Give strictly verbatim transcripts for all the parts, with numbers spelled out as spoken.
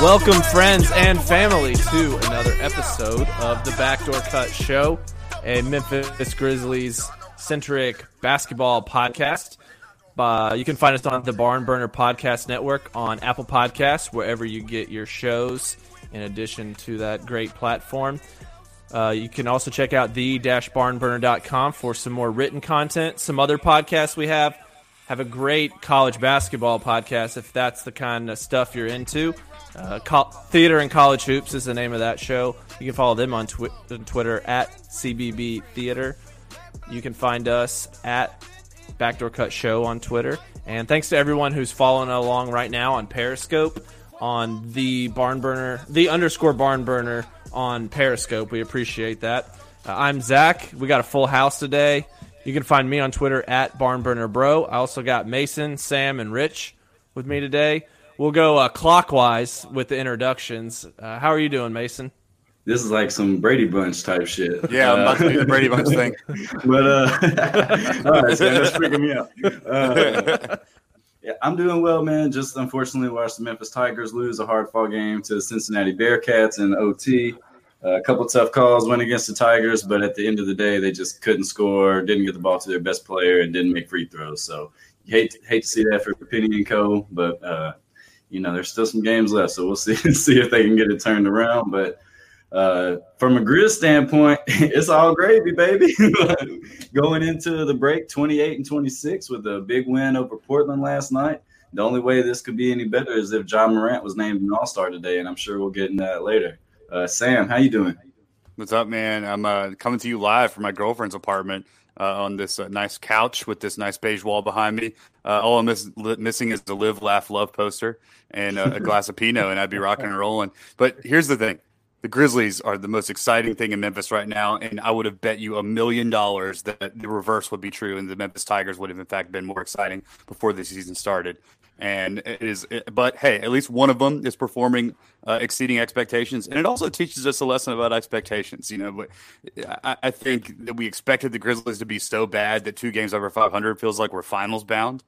Welcome, friends and family, to another episode of the Backdoor Cut Show, a Memphis Grizzlies-centric basketball podcast. Uh, you can find us on the Barn Burner Podcast Network, on Apple Podcasts, wherever you get your shows, in addition to that great platform. Uh, you can also check out the dash barn burner dot com for some more written content, some other podcasts we have. Have a great college basketball podcast if that's the kind of stuff you're into. Uh, Co- Theater and College Hoops is the name of that show. You can follow them on, twi- on Twitter at C B B Theater. You can find us at Backdoor Cut Show on Twitter. And thanks to everyone who's following along right now on Periscope, on the Barn Burner, the underscore Barn Burner on Periscope. We appreciate that. Uh, I'm Zach. We got a full house today. You can find me on Twitter at Barn Burner Bro. I also got Mason, Sam, and Rich with me today. We'll go uh, clockwise with the introductions. Uh, how are you doing, Mason? This is like some Brady Bunch type shit. Yeah, uh, I'm about to do the Brady Bunch thing. But, uh, all right, man, that's freaking me out. Uh, yeah, I'm doing well, man. Just unfortunately watched the Memphis Tigers lose a hard-fought game to the Cincinnati Bearcats in O T. Uh, a couple tough calls went against the Tigers, but at the end of the day, they just couldn't score, didn't get the ball to their best player, and didn't make free throws. So you hate, hate to see that for Penny and Co., but uh, – you know, there's still some games left, so we'll see see if they can get it turned around. But uh, from a Grizz standpoint, it's all gravy, baby. Going into the break, twenty-eight and twenty-six with a big win over Portland last night. The only way this could be any better is if Ja Morant was named an All-Star today, and I'm sure we'll get into that later. Uh, Sam, how you doing? What's up, man? I'm uh, coming to you live from my girlfriend's apartment. Uh, on this uh, nice couch with this nice beige wall behind me. Uh, all I'm miss- li- missing is the Live, Laugh, Love poster and uh, a glass of Pinot, and I'd be rocking and rolling. But here's the thing. The Grizzlies are the most exciting thing in Memphis right now, and I would have bet you a million dollars that the reverse would be true and the Memphis Tigers would have, in fact, been more exciting before the season started. And it is, but hey, at least one of them is performing, uh, exceeding expectations, and it also teaches us a lesson about expectations. You know, but I, I think that we expected the Grizzlies to be so bad that two games over five hundred feels like we're finals bound.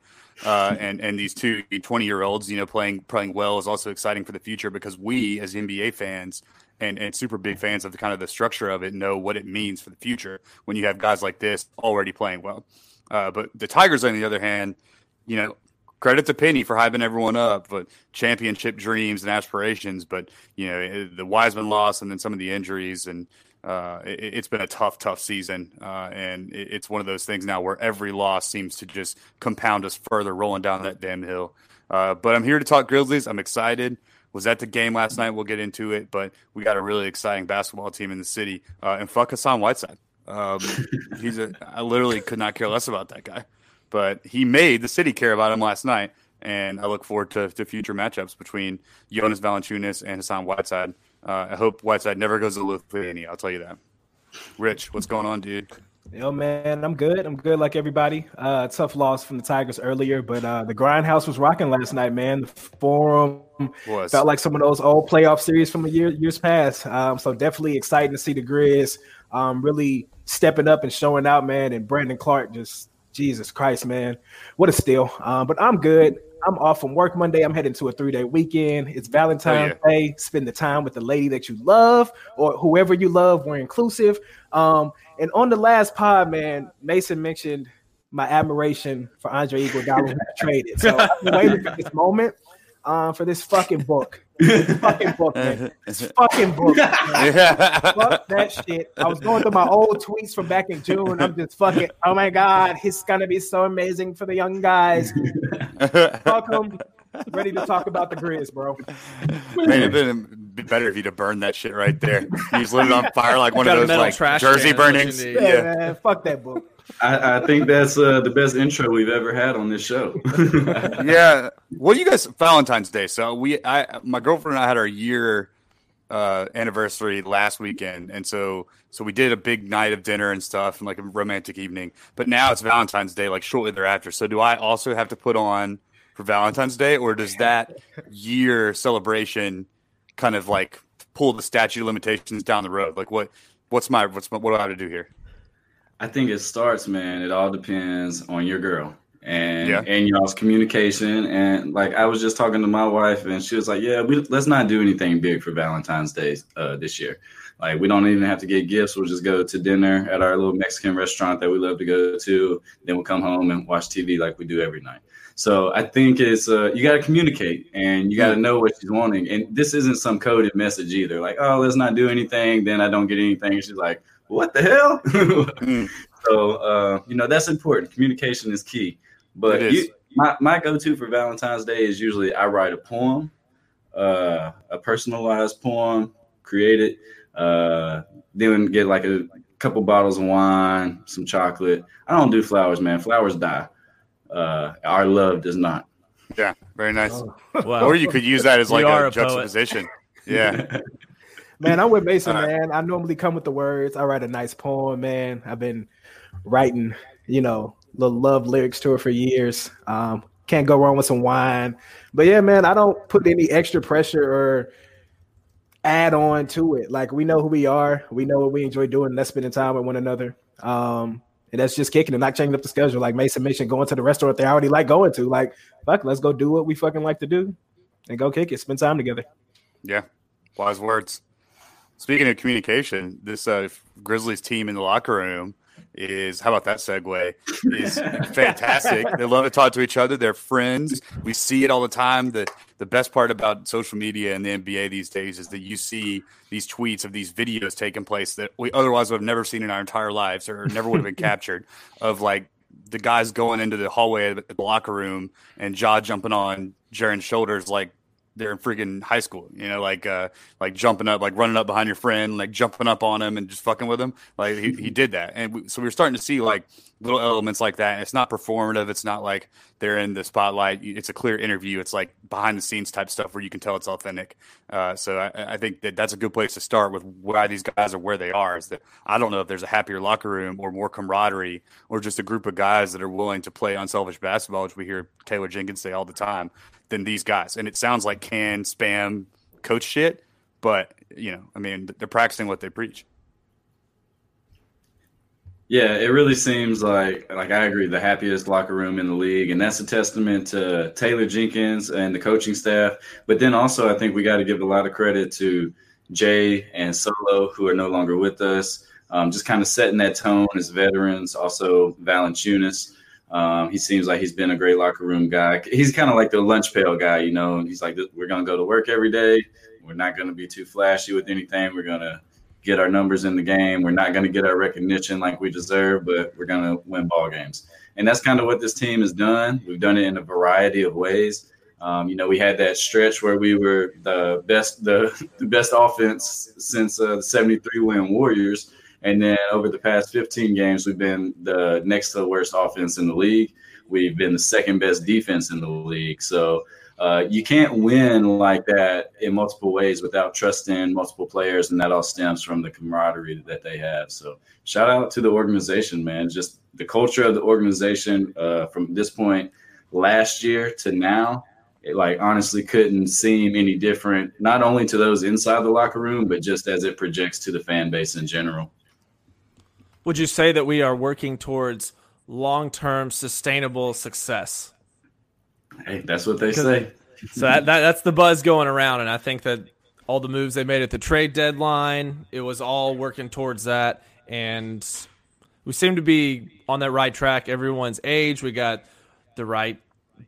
Uh, and and these two twenty year olds, you know, playing playing well is also exciting for the future because we as N B A fans and and super big fans of the kind of the structure of it know what it means for the future when you have guys like this already playing well. Uh, but the Tigers, on the other hand, you know. Credit to Penny for hyping everyone up, but championship dreams and aspirations. But, you know, the Wiseman loss and then some of the injuries. And uh, it, it's been a tough, tough season. Uh, and it, it's one of those things now where every loss seems to just compound us further rolling down that damn hill. Uh, but I'm here to talk Grizzlies. I'm excited. Was at the game last night. We'll get into it. But we got a really exciting basketball team in the city. Uh, and fuck Hassan Whiteside. Um, he's a, I literally could not care less about that guy. But he made the city care about him last night, and I look forward to, to future matchups between Jonas Valanciunas and Hassan Whiteside. Uh, I hope Whiteside never goes to Lithuania, I'll tell you that. Rich, what's going on, dude? Yo, man, I'm good. I'm good like everybody. Uh, tough loss from the Tigers earlier, but uh, the Grindhouse was rocking last night, man. The Forum was. Felt like some of those old playoff series from a year, years past. Um, so definitely exciting to see the Grizz um, really stepping up and showing out, man, and Brandon Clark just – Jesus Christ, man. What a steal. Um, but I'm good. I'm off from work Monday. I'm heading to a three-day weekend. It's Valentine's oh, yeah. Day. Spend the time with the lady that you love or whoever you love. We're inclusive. Um, and on the last pod, man, Mason mentioned my admiration for Andre Iguodala when I traded. So I've been waiting for this moment um, for this fucking book. This fucking book, man. This fucking book. Yeah. Fuck that shit. I was going through my old tweets from back in June. I'm just fucking, oh my God, it's going to be so amazing for the young guys. Fuck them. Ready to talk about the Grizz, bro. Man, it would have been better if you'd have burned that shit right there. You just lit it on fire like one of those like jersey burnings. Yeah, yeah. Man, fuck that book. I, I think that's uh, the best intro we've ever had on this show. Yeah. What do you guys – Valentine's Day. So we – I my girlfriend and I had our year uh, anniversary last weekend. And so, so we did a big night of dinner and stuff and like a romantic evening, but now it's Valentine's Day, like shortly thereafter. So do I also have to put on for Valentine's Day, or does that year celebration kind of like pull the statute of limitations down the road? Like what, what's my, what's my, what do I have to do here? I think it starts, man. It all depends on your girl and yeah. and y'all's communication. And like I was just talking to my wife, and she was like, "Yeah, we, let's not do anything big for Valentine's Day uh, this year. Like we don't even have to get gifts. We'll just go to dinner at our little Mexican restaurant that we love to go to. Then we'll come home and watch T V like we do every night." So I think it's uh, you got to communicate, and you got to know what she's wanting. And this isn't some coded message either. Like, "Oh, let's not do anything. Then I don't get anything." She's like, "What the hell?" So, uh, you know, that's important. Communication is key. But is. You, my, my go-to for Valentine's Day is usually I write a poem, uh, a personalized poem, create it. Uh, then get like a couple bottles of wine, some chocolate. I don't do flowers, man. Flowers die. Uh, our love does not. Yeah, very nice. Oh, wow. Or you could use that as like a, a juxtaposition. Yeah. Man, I'm with Mason, right. man. I normally come with the words. I write a nice poem, man. I've been writing, you know, little love lyrics to her for years. Um, can't go wrong with some wine. But, yeah, man, I don't put any extra pressure or add on to it. Like, we know who we are. We know what we enjoy doing. That's spending time with one another. Um, and that's just kicking and not changing up the schedule. Like Mason mentioned, going to the restaurant that I already like going to. Like, fuck, let's go do what we fucking like to do and go kick it, spend time together. Yeah, wise words. Speaking of communication, this uh, Grizzlies team in the locker room is, how about that segue, is fantastic. They love to talk to each other. They're friends. We see it all the time. The, the best part about social media and the N B A these days is that you see these tweets of these videos taking place that we otherwise would have never seen in our entire lives or never would have been captured, of like the guys going into the hallway of the locker room and Ja jumping on Jaren's shoulders like they're in freaking high school, you know, like, uh, like jumping up, like running up behind your friend, like jumping up on him and just fucking with him. Like he, he did that. And we, so we were starting to see like little elements like that. And it's not performative. It's not like they're in the spotlight. It's a clear interview. It's like behind the scenes type stuff where you can tell it's authentic. Uh, so I, I think that that's a good place to start with why these guys are where they are, is that I don't know if there's a happier locker room or more camaraderie or just a group of guys that are willing to play unselfish basketball, which we hear Taylor Jenkins say all the time, than these guys. And it sounds like can spam coach shit, but you know, I mean, they're practicing what they preach. Yeah, it really seems like, like I agree, the happiest locker room in the league. And that's a testament to Taylor Jenkins and the coaching staff. But then also I think we got to give a lot of credit to Jay and Solo, who are no longer with us. Um, just kind of setting that tone as veterans, also Valanciunas. Um, he seems like he's been a great locker room guy. He's kind of like the lunch pail guy, you know, and he's like, we're going to go to work every day. We're not going to be too flashy with anything. We're going to get our numbers in the game. We're not going to get our recognition like we deserve, but we're going to win ball games. And that's kind of what this team has done. We've done it in a variety of ways. Um, you know, we had that stretch where we were the best, the, the best offense since uh, the seventy-three win Warriors. And then over the past fifteen games, we've been the next to the worst offense in the league. We've been the second best defense in the league. So uh, you can't win like that in multiple ways without trusting multiple players. And that all stems from the camaraderie that they have. So shout out to the organization, man. Just the culture of the organization uh, from this point last year to now, it like honestly couldn't seem any different, not only to those inside the locker room, but just as it projects to the fan base in general. Would you say that we are working towards long-term sustainable success? Hey, that's what they say. So that, that that's the buzz going around, and I think that all the moves they made at the trade deadline, it was all working towards that, and we seem to be on that right track. Everyone's age, we got the right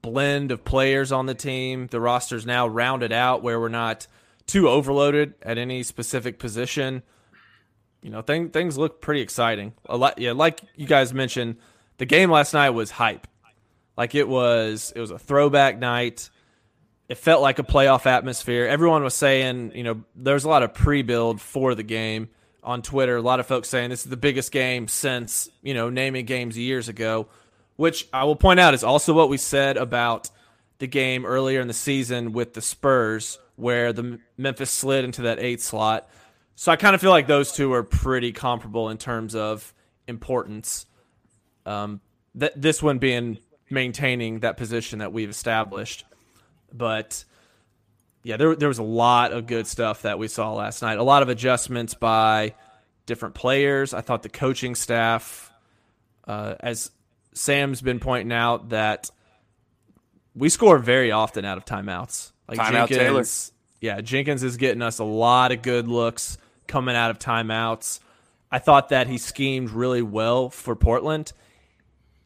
blend of players on the team. The roster's now rounded out where we're not too overloaded at any specific position. You know, thing, things look pretty exciting. A lot, yeah. Like you guys mentioned, the game last night was hype. Like it was, it was a throwback night. It felt like a playoff atmosphere. Everyone was saying, you know, there's a lot of pre-build for the game on Twitter. A lot of folks saying this is the biggest game since, you know, naming games years ago, which I will point out is also what we said about the game earlier in the season with the Spurs where the Memphis slid into that eighth slot. So I kind of feel like those two are pretty comparable in terms of importance. Um, th- this one being maintaining that position that we've established. But yeah, there there was a lot of good stuff that we saw last night. A lot of adjustments by different players. I thought the coaching staff, uh, as Sam's been pointing out, that we score very often out of timeouts. Like timeout Jenkins, Taylor. Yeah, Jenkins is getting us a lot of good looks coming out of timeouts. I thought that he schemed really well for Portland.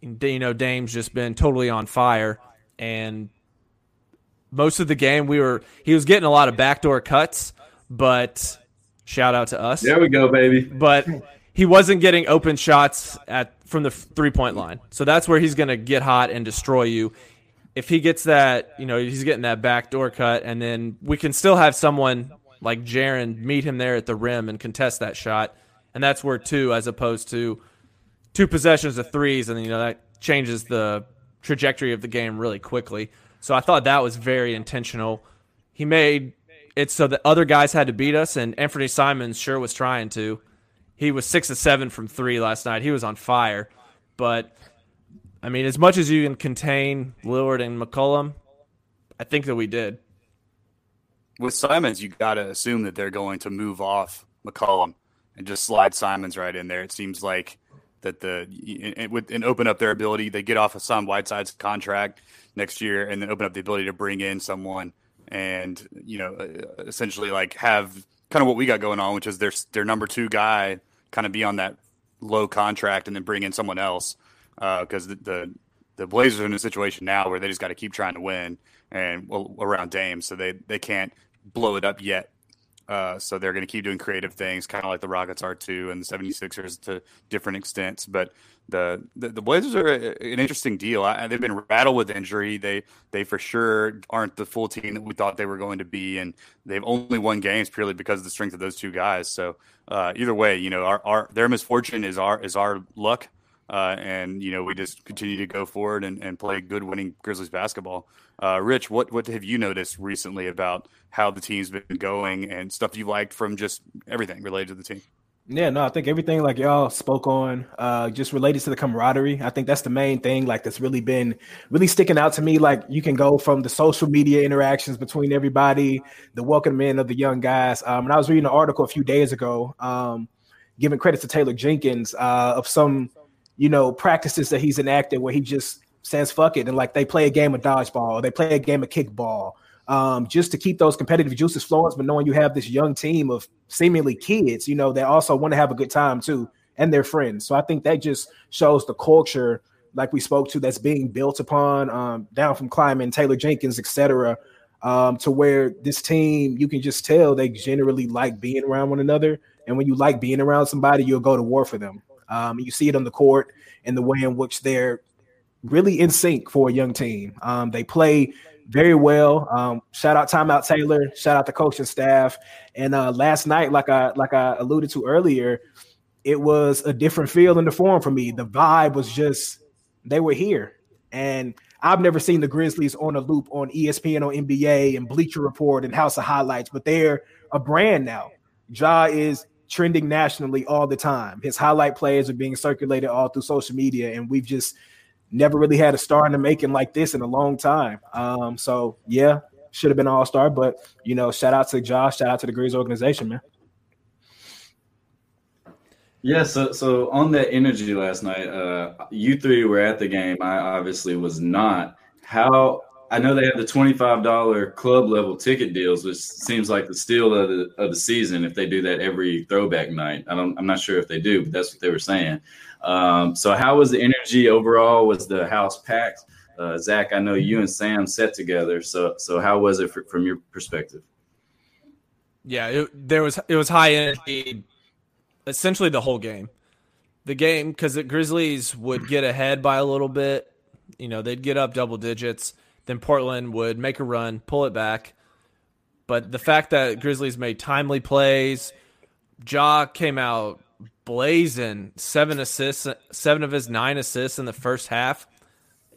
You know, Dame's just been totally on fire, and most of the game we were he was getting a lot of backdoor cuts, but shout out to us. There we go, baby. But he wasn't getting open shots at from the three-point line. So that's where he's going to get hot and destroy you. If he gets that, you know, he's getting that backdoor cut, and then we can still have someone like Jaren meet him there at the rim and contest that shot. And that's where two, as opposed to two possessions of threes, and you know that changes the trajectory of the game really quickly. So I thought that was very intentional. He made it so that other guys had to beat us, and Anthony Simons sure was trying to. He was six of seven from three last night. He was on fire. But I mean, as much as you can contain Lillard and McCollum, I think that we did. With Simons, you got to assume that they're going to move off McCollum and just slide Simons right in there. It seems like that the would and open up their ability. They get off of Hassan Whiteside's contract next year, and then open up the ability to bring in someone and, you know, essentially like have kind of what we got going on, which is their their number two guy kind of be on that low contract and then bring in someone else. Because uh, the, the the Blazers are in a situation now where they just got to keep trying to win and well, around Dame, so they, they can't blow it up yet. Uh, so they're going to keep doing creative things, kind of like the Rockets are too, and the 76ers to different extents. But the the, the Blazers are a, an interesting deal. I, they've been rattled with injury. They they for sure aren't the full team that we thought they were going to be, and they've only won games purely because of the strength of those two guys. So uh, either way, you know, our, our their misfortune is our is our luck. Uh, and, you know, we just continue to go forward and, and play good winning Grizzlies basketball. Uh, Rich, what, what have you noticed recently about how the team's been going and stuff you liked from just everything related to the team? Yeah, no, I think everything like y'all spoke on uh, just related to the camaraderie. I think that's the main thing like that's really been really sticking out to me. Like you can go from the social media interactions between everybody, the welcome in of the young guys. Um, and I was reading an article a few days ago um, giving credit to Taylor Jenkins uh, of some – you know, practices that he's enacted where he just says, fuck it. And like they play a game of dodgeball, or they play a game of kickball um, just to keep those competitive juices flowing. But knowing you have this young team of seemingly kids, you know, they also want to have a good time too, and they're friends. So I think that just shows the culture like we spoke to that's being built upon um, down from Kleiman, Taylor Jenkins, et cetera, um, to where this team, you can just tell they generally like being around one another. And when you like being around somebody, you'll go to war for them. Um, you see it on the court and the way in which they're really in sync for a young team. Um, they play very well. Um, shout out Timeout Taylor. Shout out the coaching staff. And uh, last night, like I like I alluded to earlier, it was a different feel in the forum for me. The vibe was just they were here. And I've never seen the Grizzlies on a loop on E S P N, on N B A, and Bleacher Report and House of Highlights, but they're a brand now. Ja is trending nationally all the time. His highlight plays are being circulated all through social media, and we've just never really had a star in the making like this in a long time. Um, so, yeah, should have been an all-star, but, you know, shout-out to Josh, shout-out to the Grizzlies organization, man. Yeah, so so on that energy last night, uh, you three were at the game. I obviously was not. How – I know they have the twenty-five dollars club-level ticket deals, which seems like the steal of the, of the season if they do that every throwback night. I don't, I'm not sure if they do, but that's what they were saying. Um, so how was the energy overall? Was the house packed? Uh, Zach, I know you and Sam sat together, so so how was it for, from your perspective? Yeah, it, there was, it was high energy essentially the whole game. The game, because the Grizzlies would get ahead by a little bit. You know, they'd get up double digits. Then Portland would make a run, pull it back. But the fact that Grizzlies made timely plays, Ja came out blazing, seven assists, seven of his nine assists in the first half.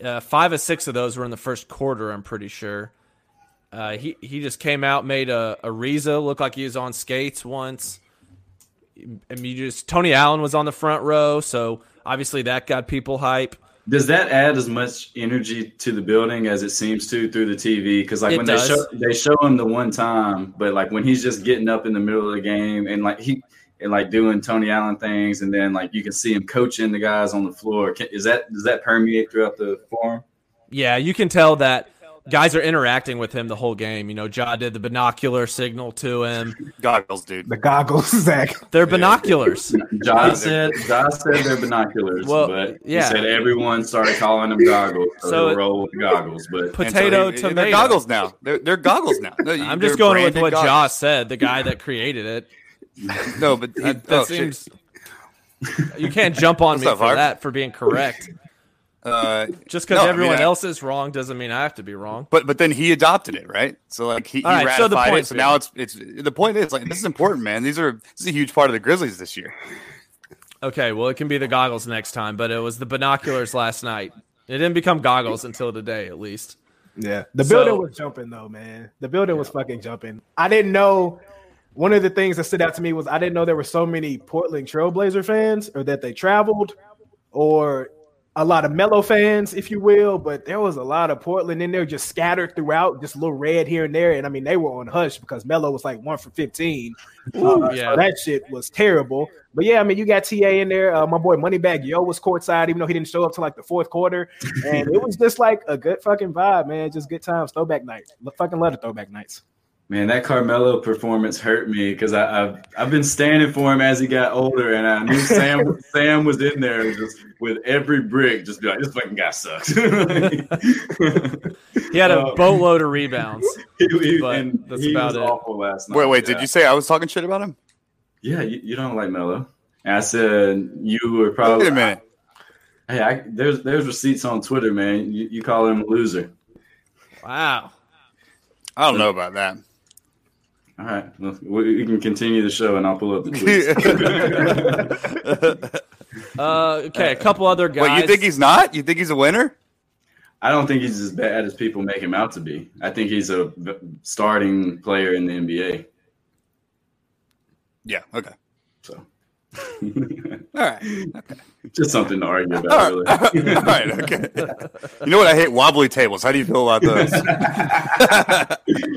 Uh, five or six of those were in the first quarter, I'm pretty sure. Uh, he, he just came out, made a, a Ariza look like he was on skates once. I mean, you just Tony Allen was on the front row, so obviously that got people hype. Does that add as much energy to the building as it seems to through the T V? Because like it when does. they show they show him the one time, but like when he's just getting up in the middle of the game and like he and like doing Tony Allen things, and then like you can see him coaching the guys on the floor. Can, is that does that permeate throughout the forum? Yeah, you can tell that guys are interacting with him the whole game. You know, Ja did the binocular signal to him. Goggles, dude. The goggles, Zach. They're binoculars. Ja said Ja said they're binoculars, well, but yeah. He said everyone started calling them goggles. So, so they roll with the goggles. But potato, so tomato. They're goggles now. They're, they're goggles now. No, I'm just going with what goggles. Ja said, the guy that created it. No, but I, that oh, seems – you can't jump on What's me up, for Harp? that, for being correct. Uh, just because no, everyone I mean, I, else is wrong doesn't mean I have to be wrong. But but then he adopted it, right? So like he, he right, ratified so the point, it. So now it's it's the point is like this is important, man. These are this is a huge part of the Grizzlies this year. Okay, well it can be the goggles next time, but it was the binoculars last night. It didn't become goggles until today, at least. Yeah, the building so, was jumping though, man. The building was fucking jumping. I didn't know. One of the things that stood out to me was I didn't know there were so many Portland Trail Blazer fans, or that they traveled, or a lot of Melo fans, if you will, but there was a lot of Portland in there just scattered throughout, just a little red here and there. And, I mean, they were on hush because Melo was like one for fifteen. Ooh, uh, yeah. So that shit was terrible. But, yeah, I mean, you got T A in there. Uh, my boy Moneybag Yo was courtside, even though he didn't show up till like the fourth quarter. And it was just like a good fucking vibe, man. Just good times, throwback nights. Fucking love the throwback nights. Man, that Carmelo performance hurt me because I've I've been standing for him as he got older, and I knew Sam Sam was in there just with every brick, just be like, this fucking guy sucks. He had a um, boatload of rebounds. He, he, and that's he about was it. Awful last night. Wait, wait, yeah. Did you say I was talking shit about him? Yeah, you, you don't like Melo. And I said you were probably. Wait a minute. I, hey, I, there's there's receipts on Twitter, man. You, you call him a loser. Wow. I don't so, know about that. All right, well, we can continue the show, and I'll pull up the tweets. uh, okay, a couple other guys. Wait, you think he's not? You think he's a winner? I don't think he's as bad as people make him out to be. I think he's a starting player in the N B A. Yeah, okay. So, all right. Okay. Just something to argue about, all really. Right. All right, okay. You know what? I hate wobbly tables. How do you feel about those?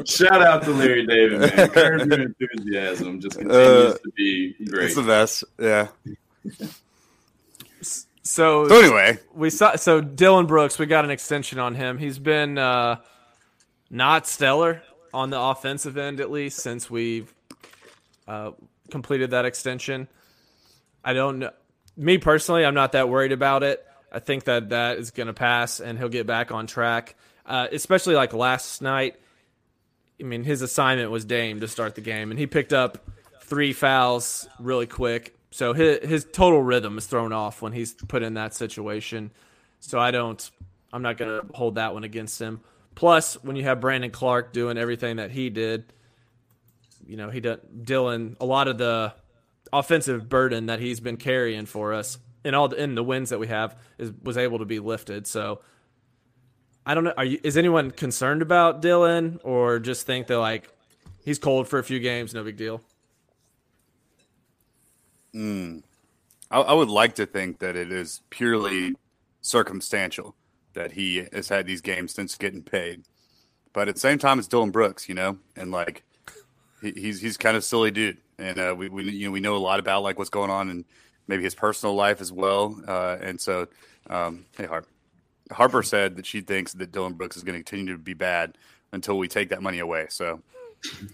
Shout out to Larry David, man. Curb your enthusiasm just continues uh, to be great. It's the best, yeah. So, so anyway, we saw so Dylan Brooks. We got an extension on him. He's been uh, not stellar on the offensive end, at least since we've uh, completed that extension. I don't know. Me personally, I'm not that worried about it. I think that that is going to pass, and he'll get back on track. Uh, especially like last night. I mean, his assignment was Dame to start the game, and he picked up three fouls really quick. So his his total rhythm is thrown off when he's put in that situation. So I don't, I'm not going to hold that one against him. Plus, when you have Brandon Clark doing everything that he did, you know, he doesn't Dylan a lot of the offensive burden that he's been carrying for us and all the, in the wins that we have is was able to be lifted. So I don't know. Are you, is anyone concerned about Dylan, or just think that like he's cold for a few games, no big deal? Mm. I, I would like to think that it is purely circumstantial that he has had these games since getting paid, but at the same time, it's Dylan Brooks, you know, and like he, he's he's kind of silly dude, and uh, we we you know we know a lot about like what's going on and maybe his personal life as well, uh, and so um, hey Harp. Harper said that she thinks that Dylan Brooks is going to continue to be bad until we take that money away. So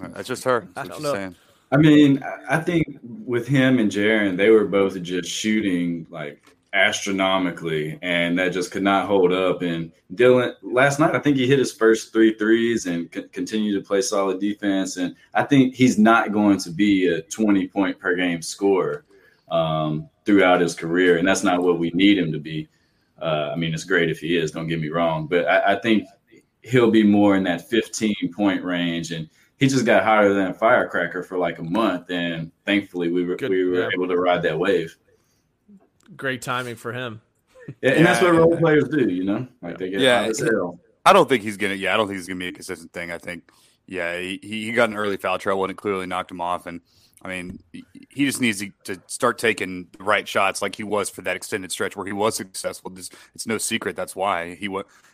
that's just her. That's I don't know. Saying. I mean, I think with him and Jaren, they were both just shooting like astronomically, and that just could not hold up. And Dylan last night, I think he hit his first three threes and c- continued to play solid defense. And I think he's not going to be a twenty point per game scorer um, throughout his career. And that's not what we need him to be. Uh, I mean, it's great if he is, don't get me wrong, but I, I think he'll be more in that fifteen point range. And he just got hotter than a firecracker for like a month. And thankfully we were, Good, we were yeah. able to ride that wave. Great timing for him. Yeah, and that's what role players do, you know? Like they get yeah, out of hell. I don't think he's gonna. Yeah, I don't think he's gonna be a consistent thing. I think, yeah, he, he got an early foul trouble and it clearly knocked him off. And I mean, he just needs to, to start taking the right shots, like he was for that extended stretch where he was successful. It's, it's no secret that's why he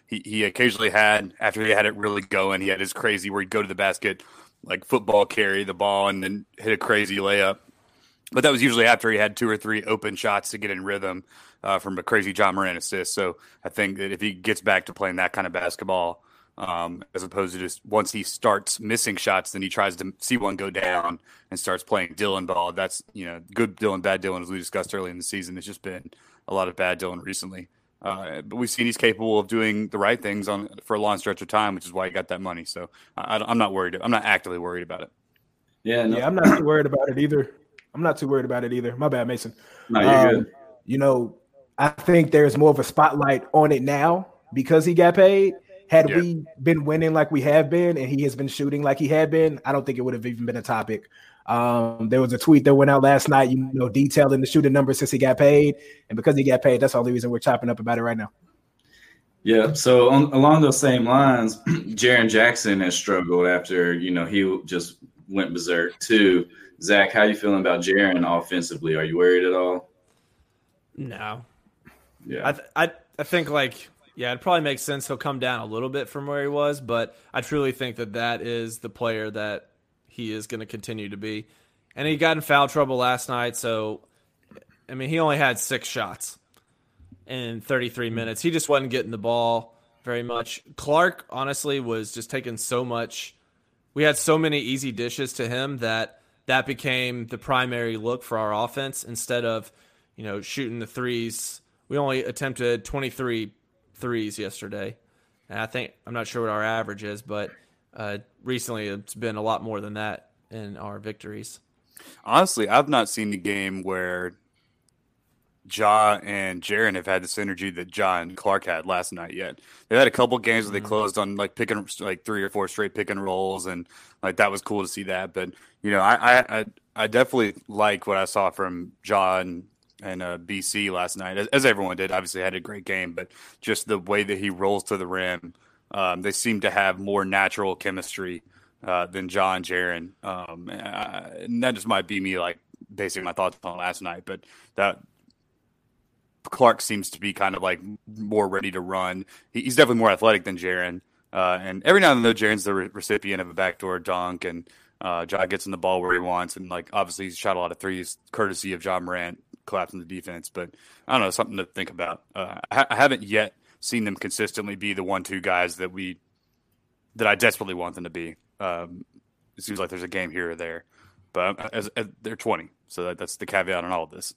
he he occasionally had after he had it really going. He had his crazy where he'd go to the basket, like football carry the ball and then hit a crazy layup. But that was usually after he had two or three open shots to get in rhythm uh, from a crazy Ja Morant assist. So I think that if he gets back to playing that kind of basketball, um, as opposed to just once he starts missing shots, then he tries to see one go down and starts playing Dylan ball. That's, you know, good Dylan, bad Dylan, as we discussed early in the season. It's just been a lot of bad Dylan recently. Uh, but we've seen he's capable of doing the right things on for a long stretch of time, which is why he got that money. So I, I'm not worried. I'm not actively worried about it. Yeah, no. yeah, I'm not too worried about it either. I'm not too worried about it either. My bad, Mason. No, you're um, good. You know, I think there's more of a spotlight on it now because he got paid. Had yeah. we been winning like we have been and he has been shooting like he had been, I don't think it would have even been a topic. Um, there was a tweet that went out last night, you know, detailing the shooting numbers since he got paid. And because he got paid, that's the only reason we're chopping up about it right now. Yeah, so on, along those same lines, Jaren Jackson has struggled after, you know, he just went berserk too. Zach, how you feeling about Jaren offensively? Are you worried at all? No. Yeah. I th- I, I think, like, yeah, it probably makes sense he'll come down a little bit from where he was, but I truly think that that is the player that he is going to continue to be. And he got in foul trouble last night, so, I mean, he only had six shots in thirty-three minutes. He just wasn't getting the ball very much. Clark, honestly, was just taking so much. We had so many easy dishes to him that that became the primary look for our offense instead of, you know, shooting the threes. We only attempted twenty-three threes yesterday. And I think, I'm not sure what our average is, but uh, recently it's been a lot more than that in our victories. Honestly, I've not seen the game where Ja and Jaren have had the synergy that Ja and Clark had last night yet. They've had a couple games where they closed on like picking like three or four straight pick and rolls, and like that was cool to see that. But you know, I I, I definitely like what I saw from Ja and, and uh, B C last night, as, as everyone did. Obviously, had a great game, but just the way that he rolls to the rim, um, they seem to have more natural chemistry uh, than Ja and Jaren, um, and, I, and that just might be me like basing my thoughts on last night, but that. Clark seems to be kind of like more ready to run. He's definitely more athletic than Jaren. Uh, and every now and then, Jaren's the re- recipient of a backdoor dunk, and uh, Ja gets in the ball where he wants. And like, obviously, he's shot a lot of threes, courtesy of Ja Morant collapsing the defense. But I don't know, something to think about. Uh, I, ha- I haven't yet seen them consistently be the one-two guys that we that I desperately want them to be. Um, it seems like there's a game here or there, but as, as, they're twenty, so that, that's the caveat on all of this.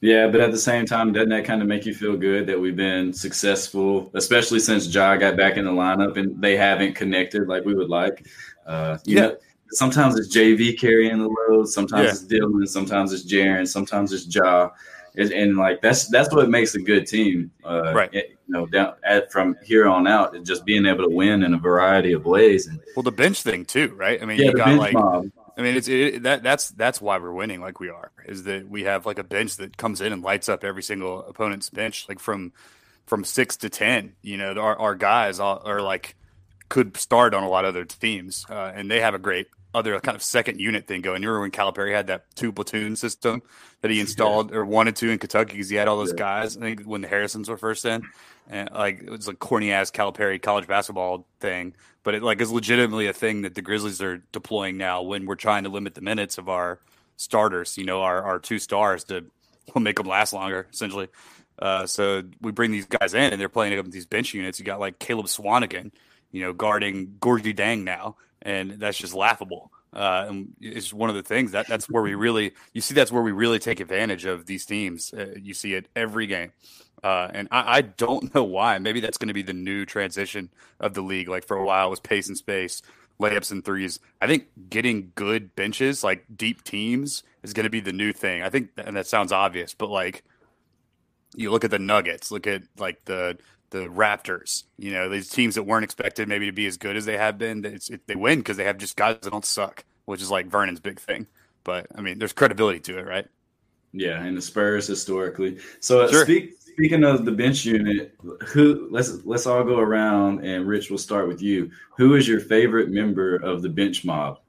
Yeah, but at the same time, doesn't that kind of make you feel good that we've been successful, especially since Ja got back in the lineup and they haven't connected like we would like? Uh, you yeah. know, sometimes it's J V carrying the load. Sometimes yeah. it's Dylan. Sometimes it's Jaren. Sometimes it's Ja. It, and, like, that's that's what makes a good team. Uh, right. It, you know, down, at, from here on out, just being able to win in a variety of ways. And, well, the bench thing too, right? I mean, yeah, you got, like mob. – I mean, it's it, that that's that's why we're winning like we are, is that we have like a bench that comes in and lights up every single opponent's bench, like from from six to ten. You know, our our guys all, are like could start on a lot of other teams, uh, and they have a great other kind of second unit thing going. You remember when Calipari had that two platoon system that he installed yeah. or wanted to in Kentucky because he had all those yeah. guys. I think when the Harrisons were first in, and like it was a corny ass Calipari college basketball thing, but it like is legitimately a thing that the Grizzlies are deploying now when we're trying to limit the minutes of our starters, you know, our, our two stars to make them last longer essentially. Uh, so we bring these guys in and they're playing up these bench units. You got like Caleb Swanigan, you know, guarding Gorgui Dieng now. And that's just laughable. Uh, and it's one of the things that that's where we really, you see, that's where we really take advantage of these teams. Uh, you see it every game. Uh, and I, I don't know why. Maybe that's going to be the new transition of the league. Like for a while, it was pace and space, layups and threes. I think getting good benches, like deep teams, is going to be the new thing. I think, and that sounds obvious, but like you look at the Nuggets, look at like the, the Raptors, you know, these teams that weren't expected maybe to be as good as they have been. It's, it, they win because they have just guys that don't suck, which is like Vernon's big thing. But, I mean, there's credibility to it, right? Yeah, and the Spurs historically. So sure. uh, speak, Speaking of the bench unit, who let's let's all go around, and Rich, we'll start with you. Who is your favorite member of the bench mob?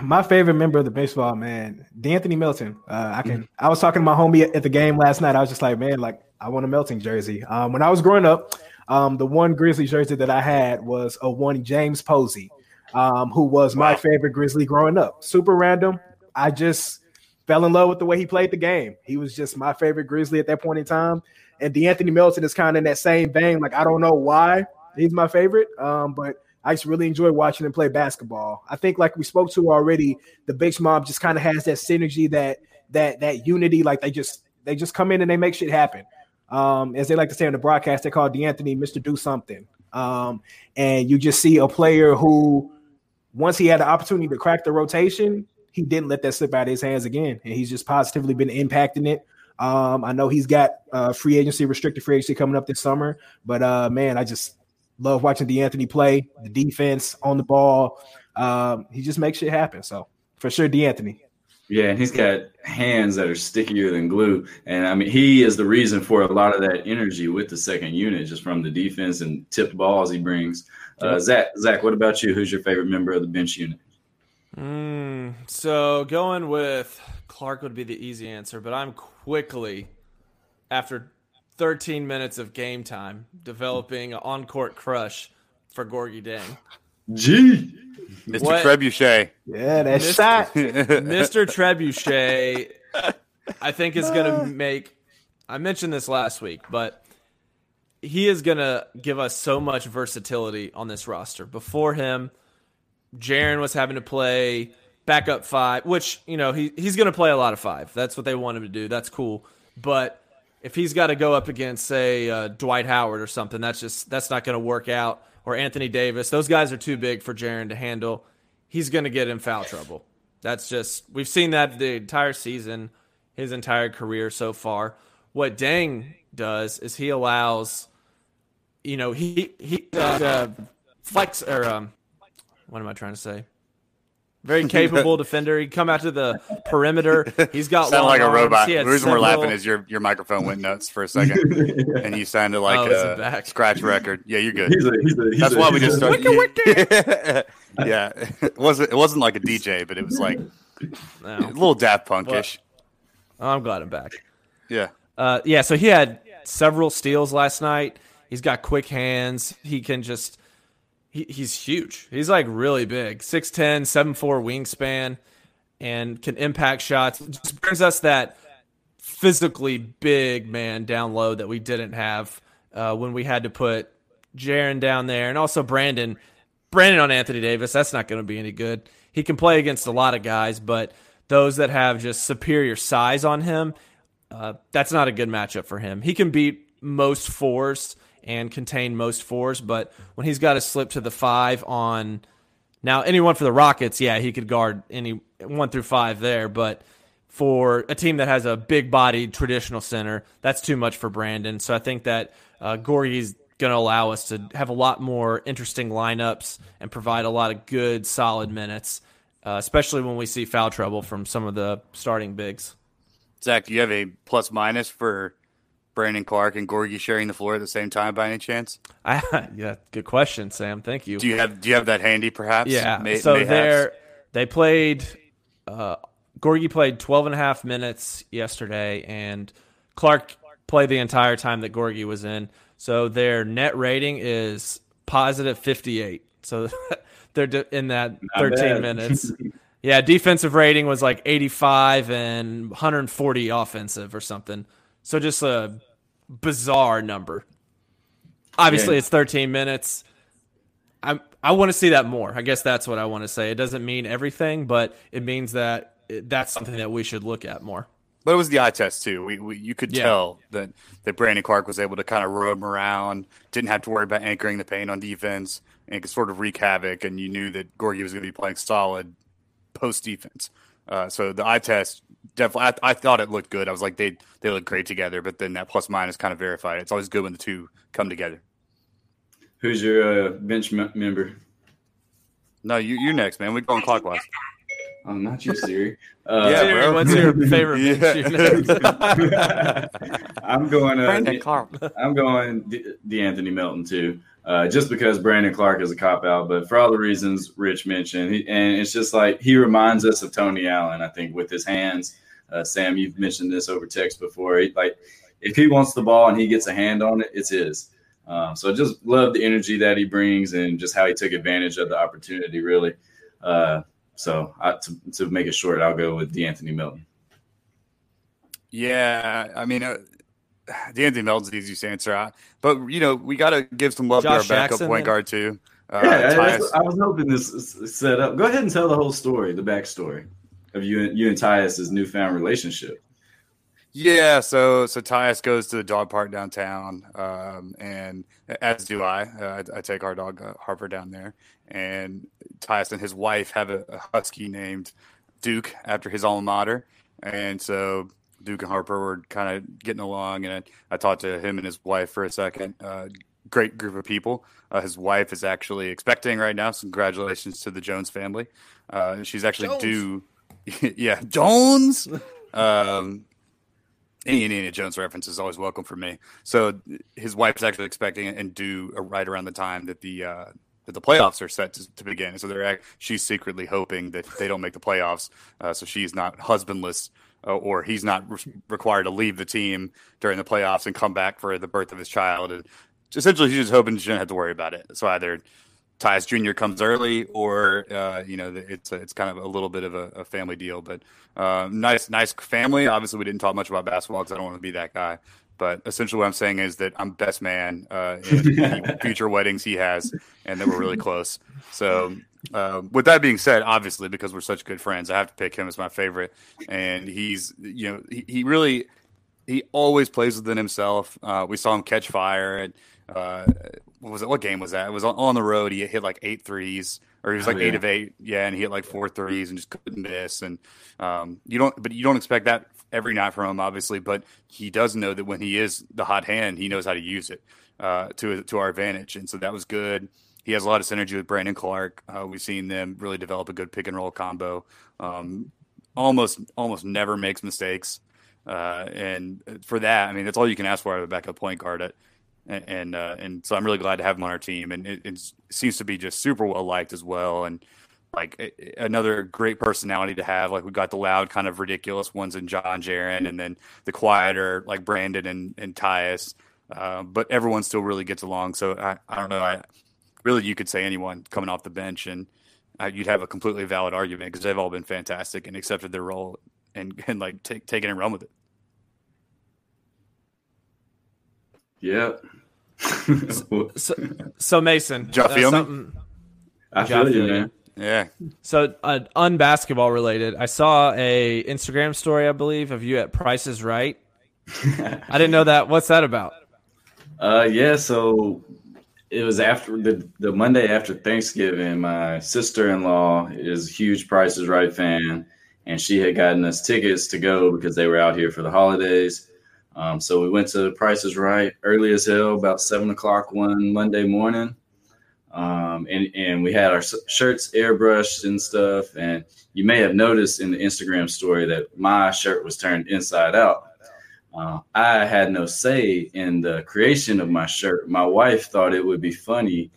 My favorite member of the bench mob, man, De'Anthony Melton. Uh, I can. Mm-hmm. I was talking to my homie at the game last night. I was just like, man, like I want a Melton jersey. Um, when I was growing up, um, the one Grizzly jersey that I had was a one James Posey, um, who was my wow. favorite Grizzly growing up. Super random. I just fell in love with the way he played the game. He was just my favorite Grizzly at that point in time. And De'Anthony Melton is kind of in that same vein. Like, I don't know why he's my favorite, um, but I just really enjoy watching him play basketball. I think, like we spoke to already, the bench mob just kind of has that synergy, that that that unity. Like, they just they just come in and they make shit happen. Um, as they like to say on the broadcast, they call De'Anthony Mister Do Something. Um, and you just see a player who, once he had the opportunity to crack the rotation, he didn't let that slip out of his hands again, and he's just positively been impacting it. Um, I know he's got uh, free agency, restricted free agency coming up this summer, but uh, man, I just love watching De'Anthony play, the defense on the ball. Um, he just makes shit happen. So for sure, De'Anthony. Yeah, and he's got hands that are stickier than glue. And, I mean, he is the reason for a lot of that energy with the second unit, just from the defense and tipped balls he brings. Uh, Zach, Zach, what about you? Who's your favorite member of the bench unit? Mm, so going with Clark would be the easy answer, but I'm quickly, after thirteen minutes of game time, developing an on-court crush for Gorgui Dieng. Gee! Mister What? Trebuchet. Yeah, that Mister shot. Mister Trebuchet, I think, is going to make – I mentioned this last week, but he is going to give us so much versatility on this roster. Before him, Jaren was having to play backup five, which, you know, he he's going to play a lot of five. That's what they want him to do. That's cool. But if he's got to go up against, say, uh, Dwight Howard or something, that's just that's not going to work out. Or Anthony Davis. Those guys are too big for Jaren to handle. He's going to get in foul trouble. That's just – we've seen that the entire season, his entire career so far. What Dieng does is he allows – you know, he, he uh, flex – or um, what am I trying to say? Very capable defender. He'd come out to the perimeter. He's got sound long like a arms. Robot. The reason several... we're laughing is your your microphone went nuts for a second, and you sounded like oh, a back. Scratch record. Yeah, you're good. He's a, he's a, he's That's a, why we just started. Yeah. yeah, it wasn't it wasn't like a D J, but it was like no. a little Daft Punkish. Well, I'm glad I'm back. Yeah, uh, yeah. So he had several steals last night. He's got quick hands. He can just. He's huge. He's like really big. six ten, seven four wingspan, and can impact shots. Just brings us that physically big man down low that we didn't have uh, when we had to put Jaren down there. And also Brandon. Brandon on Anthony Davis. That's not going to be any good. He can play against a lot of guys, but those that have just superior size on him, uh, that's not a good matchup for him. He can beat most fours and contain most fours, but when he's got to slip to the five on now anyone for the Rockets, yeah, he could guard any one through five there, but for a team that has a big-bodied traditional center, that's too much for Brandon. So I think that uh, Gorgui going to allow us to have a lot more interesting lineups and provide a lot of good, solid minutes, uh, especially when we see foul trouble from some of the starting bigs. Zach, do you have a plus-minus for Brandon Clark and Gorgui sharing the floor at the same time by any chance? I, yeah, good question, Sam. Thank you. Do you have do you have that handy perhaps? Yeah. May, so they they played uh, Gorgui played twelve and a half minutes yesterday, and Clark played the entire time that Gorgui was in. So their net rating is positive fifty-eight. So they're in that thirteen minutes. Yeah, defensive rating was like eighty-five and one hundred forty offensive or something. So just a bizarre number. Obviously, yeah. It's thirteen minutes. I I want to see that more. I guess that's what I want to say. It doesn't mean everything, but it means that it, that's something that we should look at more. But it was the eye test, too. We, we You could yeah. tell that, that Brandon Clark was able to kind of roam around, didn't have to worry about anchoring the paint on defense, and could sort of wreak havoc, and you knew that Gorgui was going to be playing solid post-defense. Uh, so the eye test, definitely. I, I thought it looked good. I was like, they they look great together. But then that plus minus kind of verified it. It's always good when the two come together. Who's your uh, bench m- member? No, you you're next, man. We're going clockwise. I'm not your Siri. Uh, yeah, Siri, bro. What's your favorite? Yeah. I'm going. Uh, Brandon Clark. I'm going De'Anthony Melton too, uh, just because Brandon Clark is a cop out, but for all the reasons Rich mentioned, he, and it's just like he reminds us of Tony Allen. I think with his hands, uh, Sam, you've mentioned this over text before. He, like if he wants the ball and he gets a hand on it, it's his. Um, so I just love the energy that he brings and just how he took advantage of the opportunity. Really. Uh, So I, to to make it short, I'll go with De'Anthony Melton. Yeah, I mean, uh, De'Anthony Melton's the easiest answer. I, but, you know, we got to give some love Josh to our Jackson, backup point guard, too. Uh, yeah, I was hoping this was set up. Go ahead and tell the whole story, the backstory of you and, you and Tyus' newfound relationship. Yeah, so so Tyus goes to the dog park downtown, um, and as do I. Uh, I, I take our dog uh, Harper down there, and Tyus and his wife have a, a husky named Duke after his alma mater, and so Duke and Harper were kind of getting along, and I, I talked to him and his wife for a second. Uh, great group of people. Uh, his wife is actually expecting right now, so congratulations to the Jones family. Uh, she's actually Jones. due. yeah, Jones. Um, Any Indiana Jones reference is always welcome for me. So his wife's actually expecting and due right around the time that the uh, that the playoffs are set to, to begin. So they're she's secretly hoping that they don't make the playoffs, uh, so she's not husbandless uh, or he's not re- required to leave the team during the playoffs and come back for the birth of his child. And essentially, she's just hoping she doesn't have to worry about it. So either Tyus Junior comes early, or uh, you know, it's a, it's kind of a little bit of a, a family deal, but uh, nice nice family. Obviously, we didn't talk much about basketball because I don't want to be that guy. But essentially, what I'm saying is that I'm best man uh, in any future weddings he has, and that we're really close. So, uh, with that being said, obviously because we're such good friends, I have to pick him as my favorite, and he's you know he, he really he always plays within himself. Uh, we saw him catch fire at. Uh, What was it? What game was that? It was on, on the road. He hit like eight threes, or he was like oh, yeah. eight of eight. Yeah, and he hit like four threes and just couldn't miss. And um, you don't, but you don't expect that every night from him, obviously. But he does know that when he is the hot hand, he knows how to use it uh, to to our advantage. And so that was good. He has a lot of synergy with Brandon Clark. Uh, we've seen them really develop a good pick and roll combo. Um, almost, almost never makes mistakes. Uh, and for that, I mean, that's all you can ask for out of a backup point guard. At, And uh, and so I'm really glad to have him on our team, and it, it seems to be just super well liked as well, and like it, another great personality to have. Like we got the loud, kind of ridiculous ones in John Jaren, and then the quieter like Brandon and and Tyus. Uh, but everyone still really gets along. So I, I don't know. I really you could say anyone coming off the bench, and uh, you'd have a completely valid argument because they've all been fantastic and accepted their role and and like take taken and run with it. Yeah. so, so, so Mason, ja feel me? I ja feel you, man. Yeah. So uh, unbasketball related, I saw a Instagram story, I believe, of you at Price is Right. I didn't know that. What's that about? Uh, yeah. So it was after the the Monday after Thanksgiving. My sister-in-law is a huge Price is Right fan, and she had gotten us tickets to go because they were out here for the holidays. Um, so we went to Price is Right early as hell, about seven o'clock one Monday morning. Um, and, and we had our shirts airbrushed and stuff. And you may have noticed in the Instagram story that my shirt was turned inside out. Uh, I had no say in the creation of my shirt. My wife thought it would be funny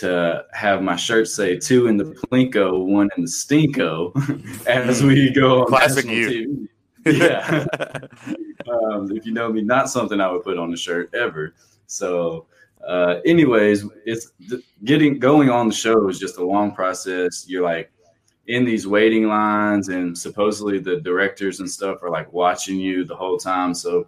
to have my shirt say two in the plinko, one in the stinko as we go on Classic national T V. Yeah. Um, if you know me, not something I would put on a shirt ever. So uh, anyways, it's getting going on the show is just a long process. You're like in these waiting lines, and supposedly the directors and stuff are like watching you the whole time. So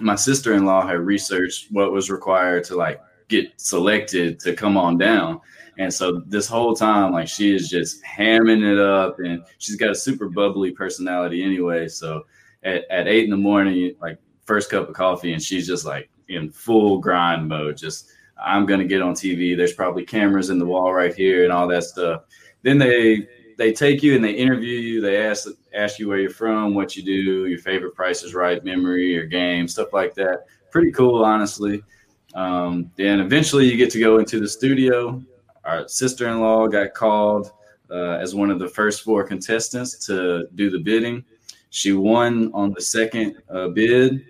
my sister-in-law had researched what was required to like get selected to come on down. And so this whole time, like she is just hamming it up, and she's got a super bubbly personality anyway. So At, at eight in the morning, like first cup of coffee, and she's just like in full grind mode. Just I'm gonna get on T V. There's probably cameras in the wall right here and all that stuff. Then they they take you and they interview you. They ask ask you where you're from, what you do, your favorite Price is Right memory or game, stuff like that. Pretty cool, honestly. Um, then eventually you get to go into the studio. Our sister-in-law got called uh, as one of the first four contestants to do the bidding. She won on the second uh, bid,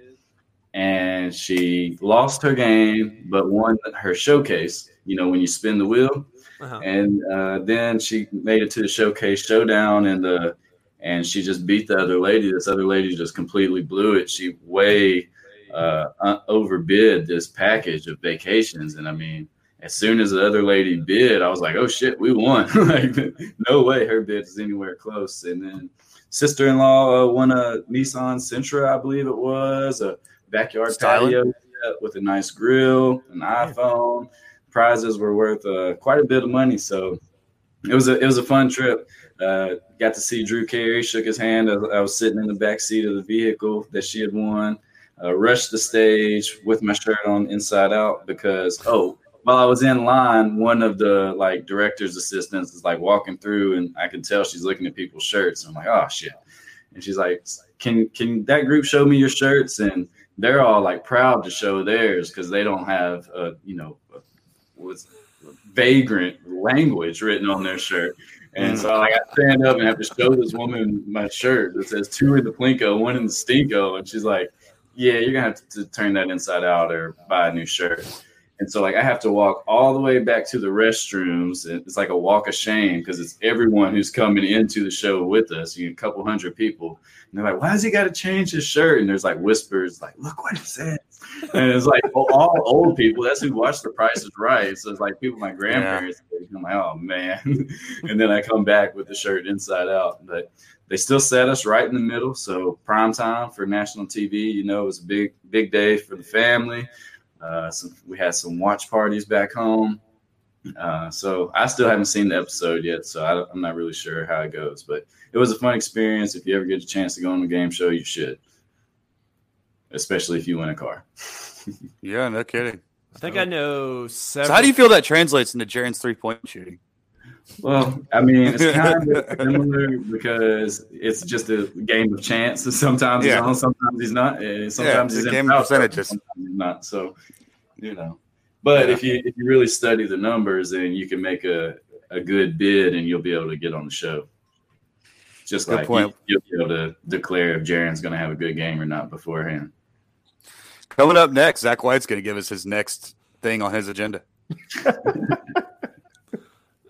and she lost her game, but won her showcase, you know, when you spin the wheel. Uh-huh. And uh, then she made it to the showcase showdown, and uh, and she just beat the other lady. This other lady just completely blew it. She way uh, overbid this package of vacations. And, I mean, as soon as the other lady bid, I was like, oh, shit, we won. Like, no way her bid is anywhere close. And then sister-in-law uh, won a Nissan Sentra, I believe it was, a backyard Styling. patio with a nice grill, an iPhone. Prizes were worth uh, quite a bit of money, so it was a it was a fun trip. Uh, got to see Drew Carey, shook his hand. I, I was sitting in the back seat of the vehicle that she had won. Uh, rushed the stage with my shirt on inside out because oh, while I was in line, one of the like director's assistants is like walking through, and I can tell she's looking at people's shirts. I'm like, oh shit, and she's like, can can that group show me your shirts? And they're all like proud to show theirs because they don't have a you know. A, was vagrant language written on their shirt. And so like, I stand up and have to show this woman my shirt that says two in the Plinko, one in the Stinko. And she's like, yeah, you're going to have to turn that inside out or buy a new shirt. And so like, I have to walk all the way back to the restrooms. And it's like a walk of shame because it's everyone who's coming into the show with us, you know, a couple hundred people. And they're like, why has he got to change his shirt? And there's like whispers, like, look what it says. And it's like well, all old people, that's who watched The Price is Right. So it's like people, my grandparents, yeah. I'm like, oh man. And then I come back with the shirt inside out. But they still set us right in the middle. So prime time for national T V, you know, it was a big, big day for the family. Uh, so we had some watch parties back home. Uh, so I still haven't seen the episode yet, so I, I'm not really sure how it goes. But it was a fun experience. If you ever get a chance to go on a game show, you should, especially if you win a car. Yeah, no kidding. I think so, I know several. So how do you feel that translates into Jaren's three-point shooting? Well, I mean, it's kind of similar because it's just a game of chance. Sometimes yeah. he's on, sometimes he's not. And sometimes yeah, it's he's a game in of percentages. Sometimes he's not. So, you know. But yeah. if you if you really study the numbers, then you can make a, a good bid and you'll be able to get on the show. Just good like point. You, you'll be able to declare if Jaren's going to have a good game or not beforehand. Coming up next, Zach White's going to give us his next thing on his agenda.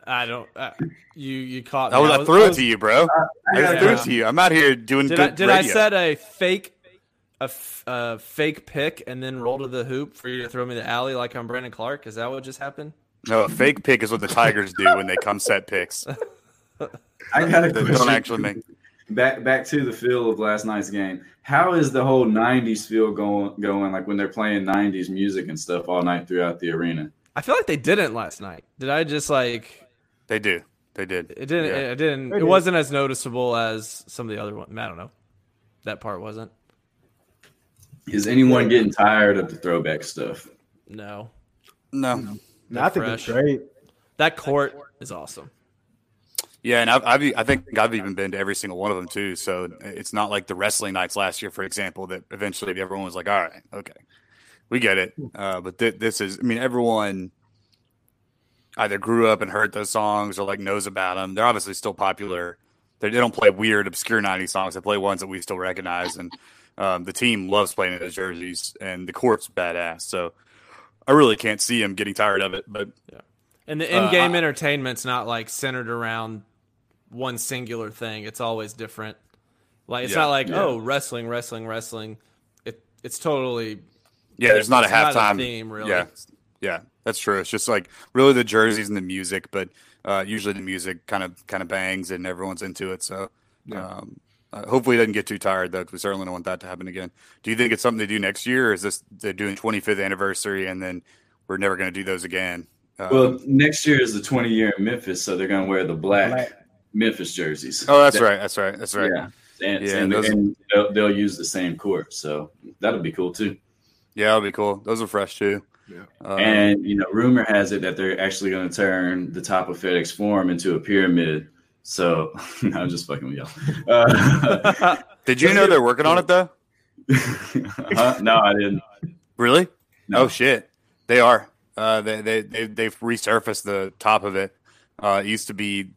I don't. Uh, you you caught. Me. I, was, I, was, I threw I was, it to you, bro. Uh, I, I threw it to you. I'm out here doing. Did, good I, did radio. I set a fake, a f- uh, fake pick and then roll to the hoop for you to throw me the alley like I'm Brandon Clark? Is that what just happened? No, a fake pick is what the Tigers do when they come set picks. I got a question. They don't actually make. Back back to the feel of last night's game. How is the whole nineties feel going? Going like when they're playing nineties music and stuff all night throughout the arena. I feel like they didn't last night. Did I just like? They do. They did. It didn't. Yeah. It didn't. It wasn't as noticeable as some of the other ones. I don't know. That part wasn't. Is anyone getting tired of the throwback stuff? No. No. no. no I think it's great. That court is awesome. Yeah, and I've, I've I think I've even been to every single one of them too. So it's not like the wrestling nights last year, for example, that eventually everyone was like, "All right, okay, we get it." Uh, but th- this is, I mean, everyone. Either grew up and heard those songs or like knows about them. They're obviously still popular. They, they don't play weird, obscure nineties songs. They play ones that we still recognize. And um, the team loves playing in those jerseys and the court's badass. So I really can't see him getting tired of it. But yeah. And the in-game uh, entertainment's not like centered around one singular thing. It's always different. Like it's yeah, not like, yeah. oh, wrestling, wrestling, wrestling. It It's totally. Yeah. There's not a halftime theme really. Yeah. Yeah. That's true. It's just like really the jerseys and the music, but uh, usually the music kind of kind of bangs and everyone's into it. So yeah. um, uh, hopefully it doesn't get too tired, though, because we certainly don't want that to happen again. Do you think it's something they do next year? Or is this they're doing twenty-fifth anniversary and then we're never going to do those again? Um, well, next year is the twentieth year in Memphis, so they're going to wear the black, black Memphis jerseys. Oh, that's that, right. That's right. That's right. Yeah, and, yeah, and, those, and they'll, they'll use the same court. So that'll be cool, too. Yeah, that'll be cool. Those are fresh, too. Yeah. Um, and, you know, rumor has it that they're actually going to turn the top of FedEx Forum into a pyramid. So no, I'm just fucking with y'all. Uh, Did you know they're working on it, though? uh-huh. No, I didn't. Really? No. Oh, shit. They are. Uh, they, they, they, they've resurfaced the top of it. Uh, it used to be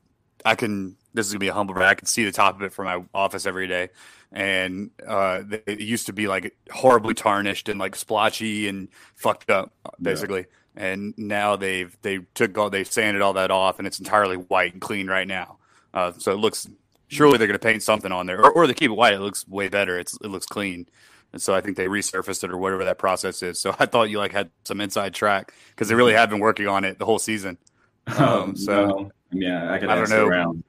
I can, this is gonna be a humble brag, I can see the top of it from my office every day. And uh, it used to be like horribly tarnished and like splotchy and fucked up, basically. Yeah. And now they've they took all they sanded all that off, and it's entirely white and clean right now. Uh, so it looks, surely they're gonna paint something on there, or, or they keep it white. It looks way better. It's it looks clean. And so I think they resurfaced it or whatever that process is. So I thought you like had some inside track because they really have been working on it the whole season. Um, so no. yeah, I, could I don't know. Around.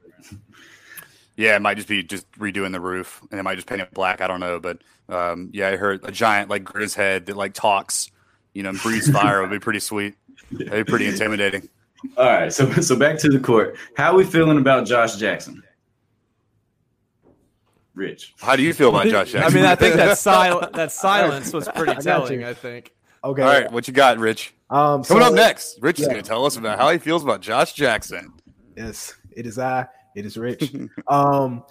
Yeah, it might just be just redoing the roof, and it might just paint it black. I don't know, but um, yeah, I heard a giant like grizz head that like talks, you know, and breathes fire would be pretty sweet. Yeah. That'd be pretty intimidating. All right, so so back to the court. How are we feeling about Josh Jackson? Rich, how do you feel about Josh Jackson? I mean, I think that, sil- that silence was pretty telling, I, I think. Okay. All right, what you got, Rich? Um, Coming so, up next, Rich yeah. is going to tell us about how he feels about Josh Jackson. Yes, it is I. It is Rich. um,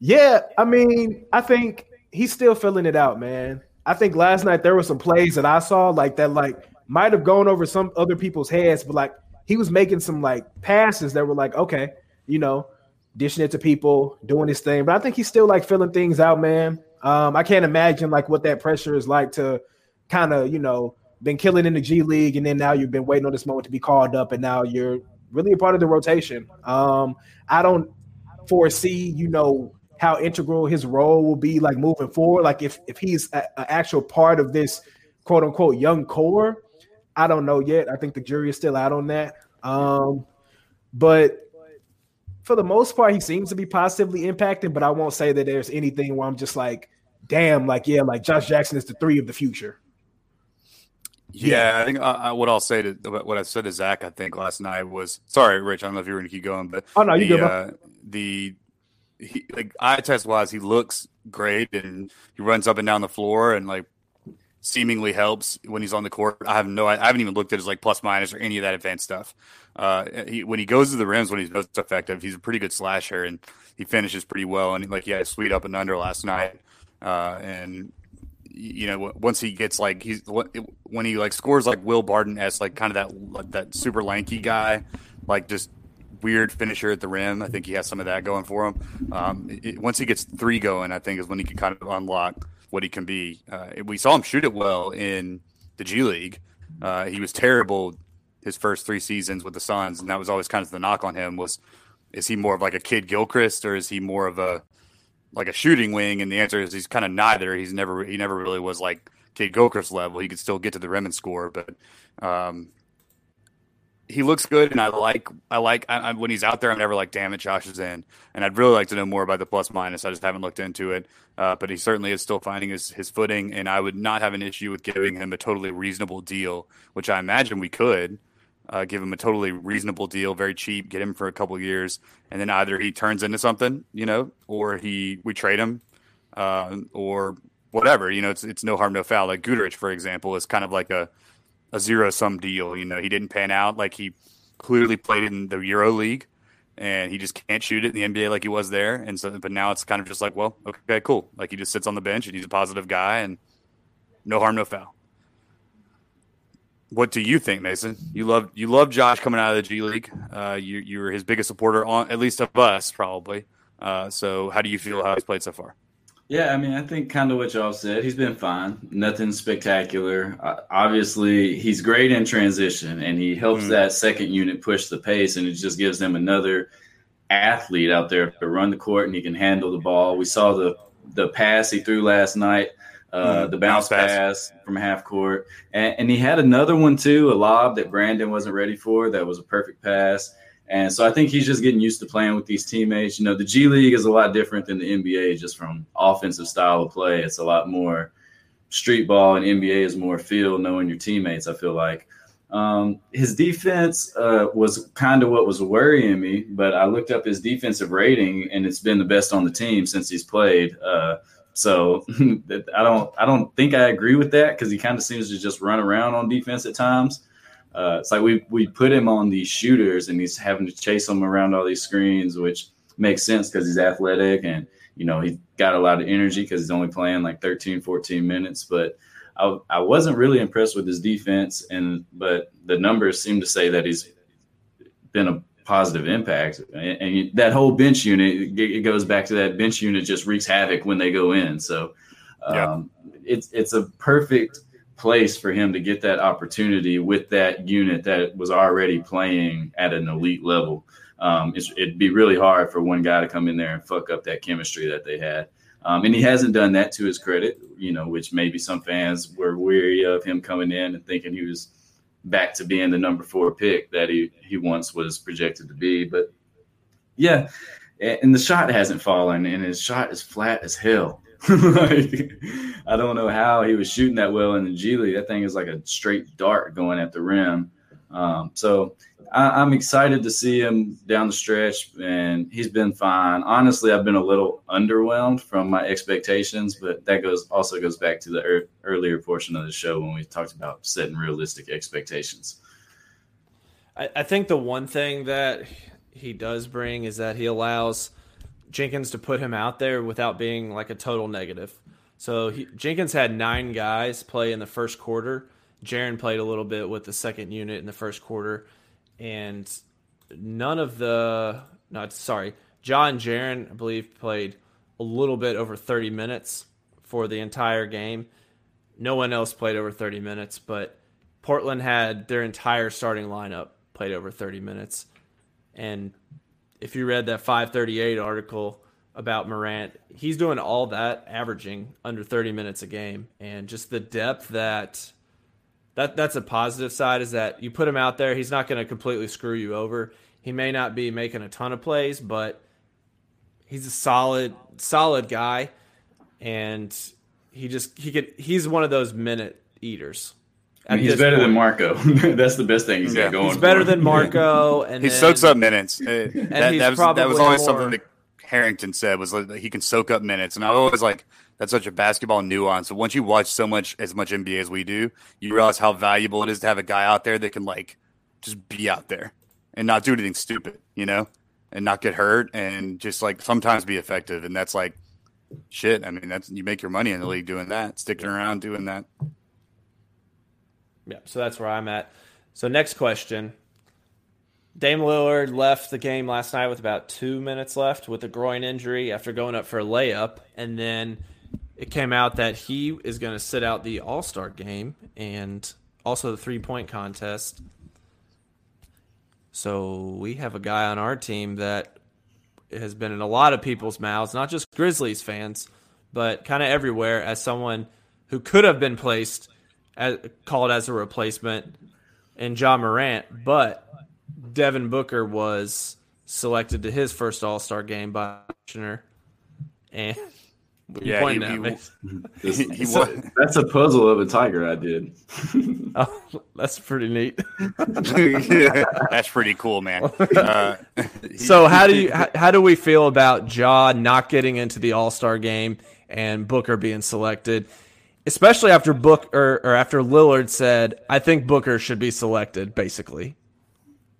yeah, I mean, I think he's still filling it out, man. I think last night there were some plays that I saw like that like might have gone over some other people's heads, but like he was making some like passes that were like, okay, you know, dishing it to people, doing his thing. But I think he's still like filling things out, man. Um, I can't imagine like what that pressure is like to kind of, you know, been killing in the G League. And then now you've been waiting on this moment to be called up, and now you're really a part of the rotation. Um, I don't foresee, you know, how integral his role will be like moving forward. Like if, if he's an actual part of this quote unquote young core, I don't know yet. I think the jury is still out on that. Um, but for the most part, he seems to be positively impacted, but I won't say that there's anything where I'm just like, damn, like, yeah, like Josh Jackson is the three of the future. Yeah, yeah. I think uh, what I'll say to what I said to Zach, I think last night was, sorry, Rich, I don't know if you were going to keep going, but oh, no, you the, good, uh, the he, like, eye test wise, he looks great, and he runs up and down the floor and like seemingly helps when he's on the court. I have no, I haven't even looked at his like plus minus or any of that advanced stuff. Uh, he, when he goes to the rims, when he's most effective, he's a pretty good slasher, and he finishes pretty well. And like, yeah, sweet up and under last night. Uh, and you know, once he gets like he's when he like scores like Will Barton-esque, like kind of that that super lanky guy, like just weird finisher at the rim. I think he has some of that going for him. Um, it, once he gets three going, I think is when he can kind of unlock what he can be. Uh, we saw him shoot it well in the G League. Uh, he was terrible his first three seasons with the Suns, and that was always kind of the knock on him was, is he more of like a Kid Gilchrist, or is he more of a like a shooting wing? And the answer is he's kind of neither. He's never he never really was like Kid Gilchrist level. He could still get to the rim and score, but um, he looks good, and I like I like I, I, when he's out there. I'm never like, damn it, Josh is in. And I'd really like to know more about the plus minus. I just haven't looked into it, uh, but he certainly is still finding his his footing, and I would not have an issue with giving him a totally reasonable deal, which I imagine we could. Uh, give him a totally reasonable deal, very cheap, get him for a couple of years, and then either he turns into something, you know, or he we trade him, uh, or whatever. You know, it's it's no harm, no foul. Like Guterich, for example, is kind of like a, a zero-sum deal. You know, he didn't pan out. Like he clearly played in the Euro League, and he just can't shoot it in the N B A like he was there. And so, but now it's kind of just like, well, okay, cool. Like he just sits on the bench, and he's a positive guy, and no harm, no foul. What do you think, Mason? You love you love Josh coming out of the G League. Uh, you you were his biggest supporter, on, at least of us, probably. Uh, so how do you feel how he's played so far? Yeah, I mean, I think kind of what y'all said. He's been fine. Nothing spectacular. Uh, obviously, he's great in transition, and he helps mm-hmm. that second unit push the pace, and it just gives them another athlete out there to run the court, and he can handle the ball. We saw the the pass he threw last night. Uh, the bounce pass from half court. And, and he had another one, too, a lob that Brandon wasn't ready for. That was a perfect pass. And so I think he's just getting used to playing with these teammates. You know, the G League is a lot different than the N B A just from offensive style of play. It's a lot more street ball, and N B A is more field, knowing your teammates, I feel like. Um, his defense uh, was kind of what was worrying me, but I looked up his defensive rating, and it's been the best on the team since he's played. Uh So I don't I don't think I agree with that, because he kind of seems to just run around on defense at times. Uh, it's like we we put him on these shooters, and he's having to chase them around all these screens, which makes sense because he's athletic, and, you know, he's got a lot of energy because he's only playing like thirteen, fourteen minutes. But I, I wasn't really impressed with his defense, and but the numbers seem to say that he's been a positive impact. And, and that whole bench unit, it goes back to that bench unit just wreaks havoc when they go in. So um, yeah. it's it's a perfect place for him to get that opportunity with that unit that was already playing at an elite level. Um, it's, it'd be really hard for one guy to come in there and fuck up that chemistry that they had. Um, and he hasn't done that to his credit, you know, which maybe some fans were weary of him coming in and thinking he was back to being the number four pick that he, he once was projected to be. But, yeah, and the shot hasn't fallen, and his shot is flat as hell. Like, I don't know how he was shooting that well in the G League. That thing is like a straight dart going at the rim. Um, so I, I'm excited to see him down the stretch, and he's been fine. Honestly, I've been a little underwhelmed from my expectations, but that goes also goes back to the er, earlier portion of the show when we talked about setting realistic expectations. I, I think the one thing that he does bring is that he allows Jenkins to put him out there without being like a total negative. So he, Jenkins had nine guys play in the first quarter. Jaren played a little bit with the second unit in the first quarter, and none of the not sorry, Ja and Jaren, I believe, played a little bit over thirty minutes for the entire game. No one else played over thirty minutes, but Portland had their entire starting lineup played over thirty minutes. And if you read that five thirty-eight article about Morant, he's doing all that, averaging under thirty minutes a game, and just the depth that. That that's a positive side, is that you put him out there, he's not going to completely screw you over. He may not be making a ton of plays, but he's a solid solid guy, and he just he could he's one of those minute eaters. I mean, he's better point. than Marco. That's the best thing he's yeah. got going. He's better for. than Marco, and he then, soaks up minutes. And that, that was that was always more, something that Harrington said was like, he can soak up minutes, and I was always like. That's such a basketball nuance. So once you watch so much, as much N B A as we do, you realize how valuable it is to have a guy out there that can like just be out there and not do anything stupid, you know, and not get hurt and just like sometimes be effective. And that's like shit. I mean, that's you make your money in the league doing that, sticking around doing that. Yeah, so that's where I'm at. So next question. Dame Lillard left the game last night with about two minutes left with a groin injury after going up for a layup, and then it came out that he is going to sit out the All-Star game and also the three-point contest. So we have a guy on our team that has been in a lot of people's mouths, not just Grizzlies fans, but kind of everywhere, as someone who could have been placed as, called as a replacement in Ja Morant, but Devin Booker was selected to his first All-Star game by the commissioner. And... Yeah, he, he, he, he so, that's a puzzle of a tiger I did. Oh, that's pretty neat. Yeah, that's pretty cool, man. Uh, so how do you how, how do we feel about Ja not getting into the All-Star game and Booker being selected, especially after Book or, or after Lillard said, "I think Booker should be selected." Basically,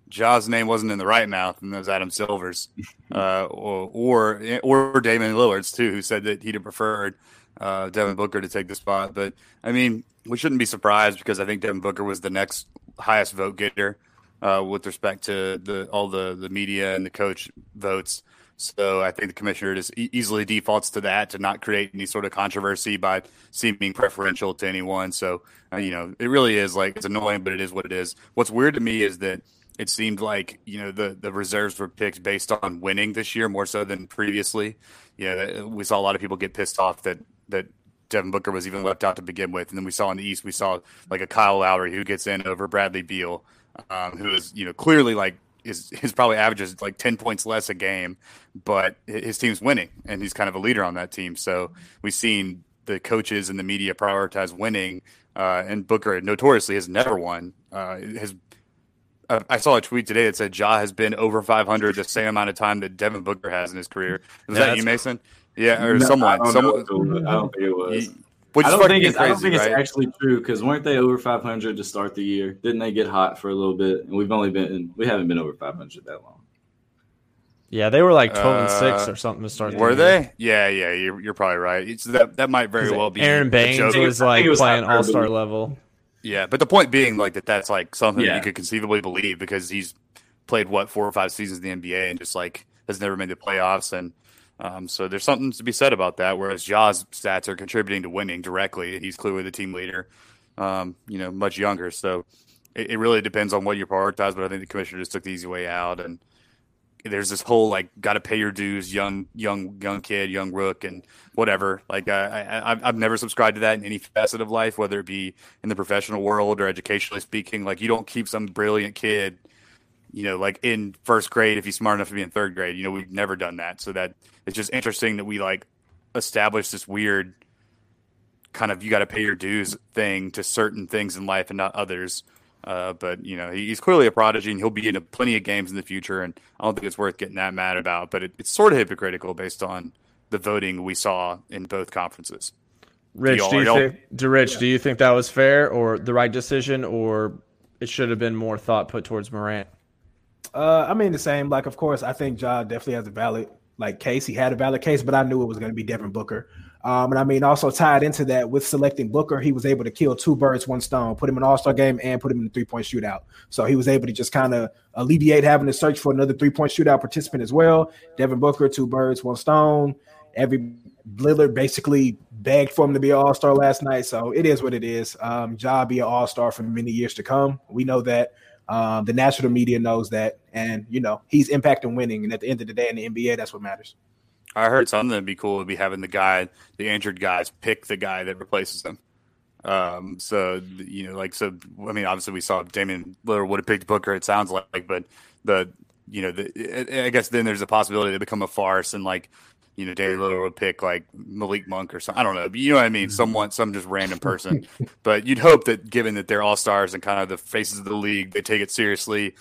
Ja's name wasn't in the right mouth, and those Adam Silvers, uh, or, or or Damian Lillard's too, who said that he'd have preferred uh, Devin Booker to take the spot. But I mean, we shouldn't be surprised, because I think Devin Booker was the next highest vote getter uh, with respect to the all the, the media and the coach votes. So I think the commissioner just e- easily defaults to that to not create any sort of controversy by seeming preferential to anyone. So uh, you know, it really is like it's annoying, but it is what it is. What's weird to me is that. It seemed like, you know, the, the reserves were picked based on winning this year more so than previously. Yeah, we saw a lot of people get pissed off that, that Devin Booker was even left out to begin with. And then we saw in the East, we saw like a Kyle Lowry who gets in over Bradley Beal, um, who is, you know, clearly like his, his probably averages like ten points less a game, but his team's winning and he's kind of a leader on that team. So we've seen the coaches and the media prioritize winning, uh, and Booker notoriously has never won. Uh, has I saw a tweet today that said Ja has been over five hundred the same amount of time that Devin Booker has in his career. Was yeah, that you, Mason? Yeah, or no, someone. I don't, someone, know, I don't think it was. Which I don't think it's, crazy, I don't think right? it's actually true, because weren't they over five hundred to start the year? Didn't they get hot for a little bit? And we've only been we haven't been over five hundred that long. Yeah, they were like twelve uh, and six or something to start. Were the year. they? Yeah, yeah, you're, you're probably right. It's, that that might very well be. Aaron Baines was like was playing All Star level. Yeah, but the point being, like that, that's like something yeah. you could conceivably believe, because he's played, what, four or five seasons in the N B A and just, like, has never made the playoffs. And um, so there's something to be said about that, whereas Ja's stats are contributing to winning directly. He's clearly the team leader, um, you know, much younger. So it, it really depends on what you prioritize, but I think the commissioner just took the easy way out. And there's this whole, like, got to pay your dues, young, young, young kid, young rook, and whatever. Like, I, I, I've never subscribed to that in any facet of life, whether it be in the professional world or educationally speaking. Like, you don't keep some brilliant kid, you know, like, in first grade if he's smart enough to be in third grade. You know, we've never done that. So that it's just interesting that we, like, establish this weird kind of you got to pay your dues thing to certain things in life and not others. Uh, but, you know, he's clearly a prodigy and he'll be in a plenty of games in the future. And I don't think it's worth getting that mad about. But it, it's sort of hypocritical based on the voting we saw in both conferences. Rich, do you, do you think, to Rich, yeah. do you think that was fair or the right decision, or it should have been more thought put towards Morant? Uh, I mean, the same. Like, of course, I think Ja definitely has a valid like case. He had a valid case, but I knew it was going to be Devin Booker. Um, and I mean, also tied into that with selecting Booker, he was able to kill two birds, one stone, put him in an all-star game and put him in a three-point shootout. So he was able to just kind of alleviate having to search for another three-point shootout participant as well. Devin Booker, two birds, one stone. Every Lillard basically begged for him to be an all-star last night. So it is what it is. Um, Ja be an all-star for many years to come. We know that. Um, the national media knows that. And, you know, he's impacting winning. And at the end of the day in the N B A, that's what matters. I heard something that'd be cool would be having the guy, the injured guys, pick the guy that replaces them. Um, so, you know, like, so, I mean, obviously we saw Damian Lillard would have picked Booker, it sounds like, but the, you know, the, I guess then there's a possibility to become a farce and, like, you know, Damian Lillard would pick like Malik Monk or something. I don't know. You know what I mean? Someone, some just random person, but you'd hope that given that they're all stars and kind of the faces of the league, they take it seriously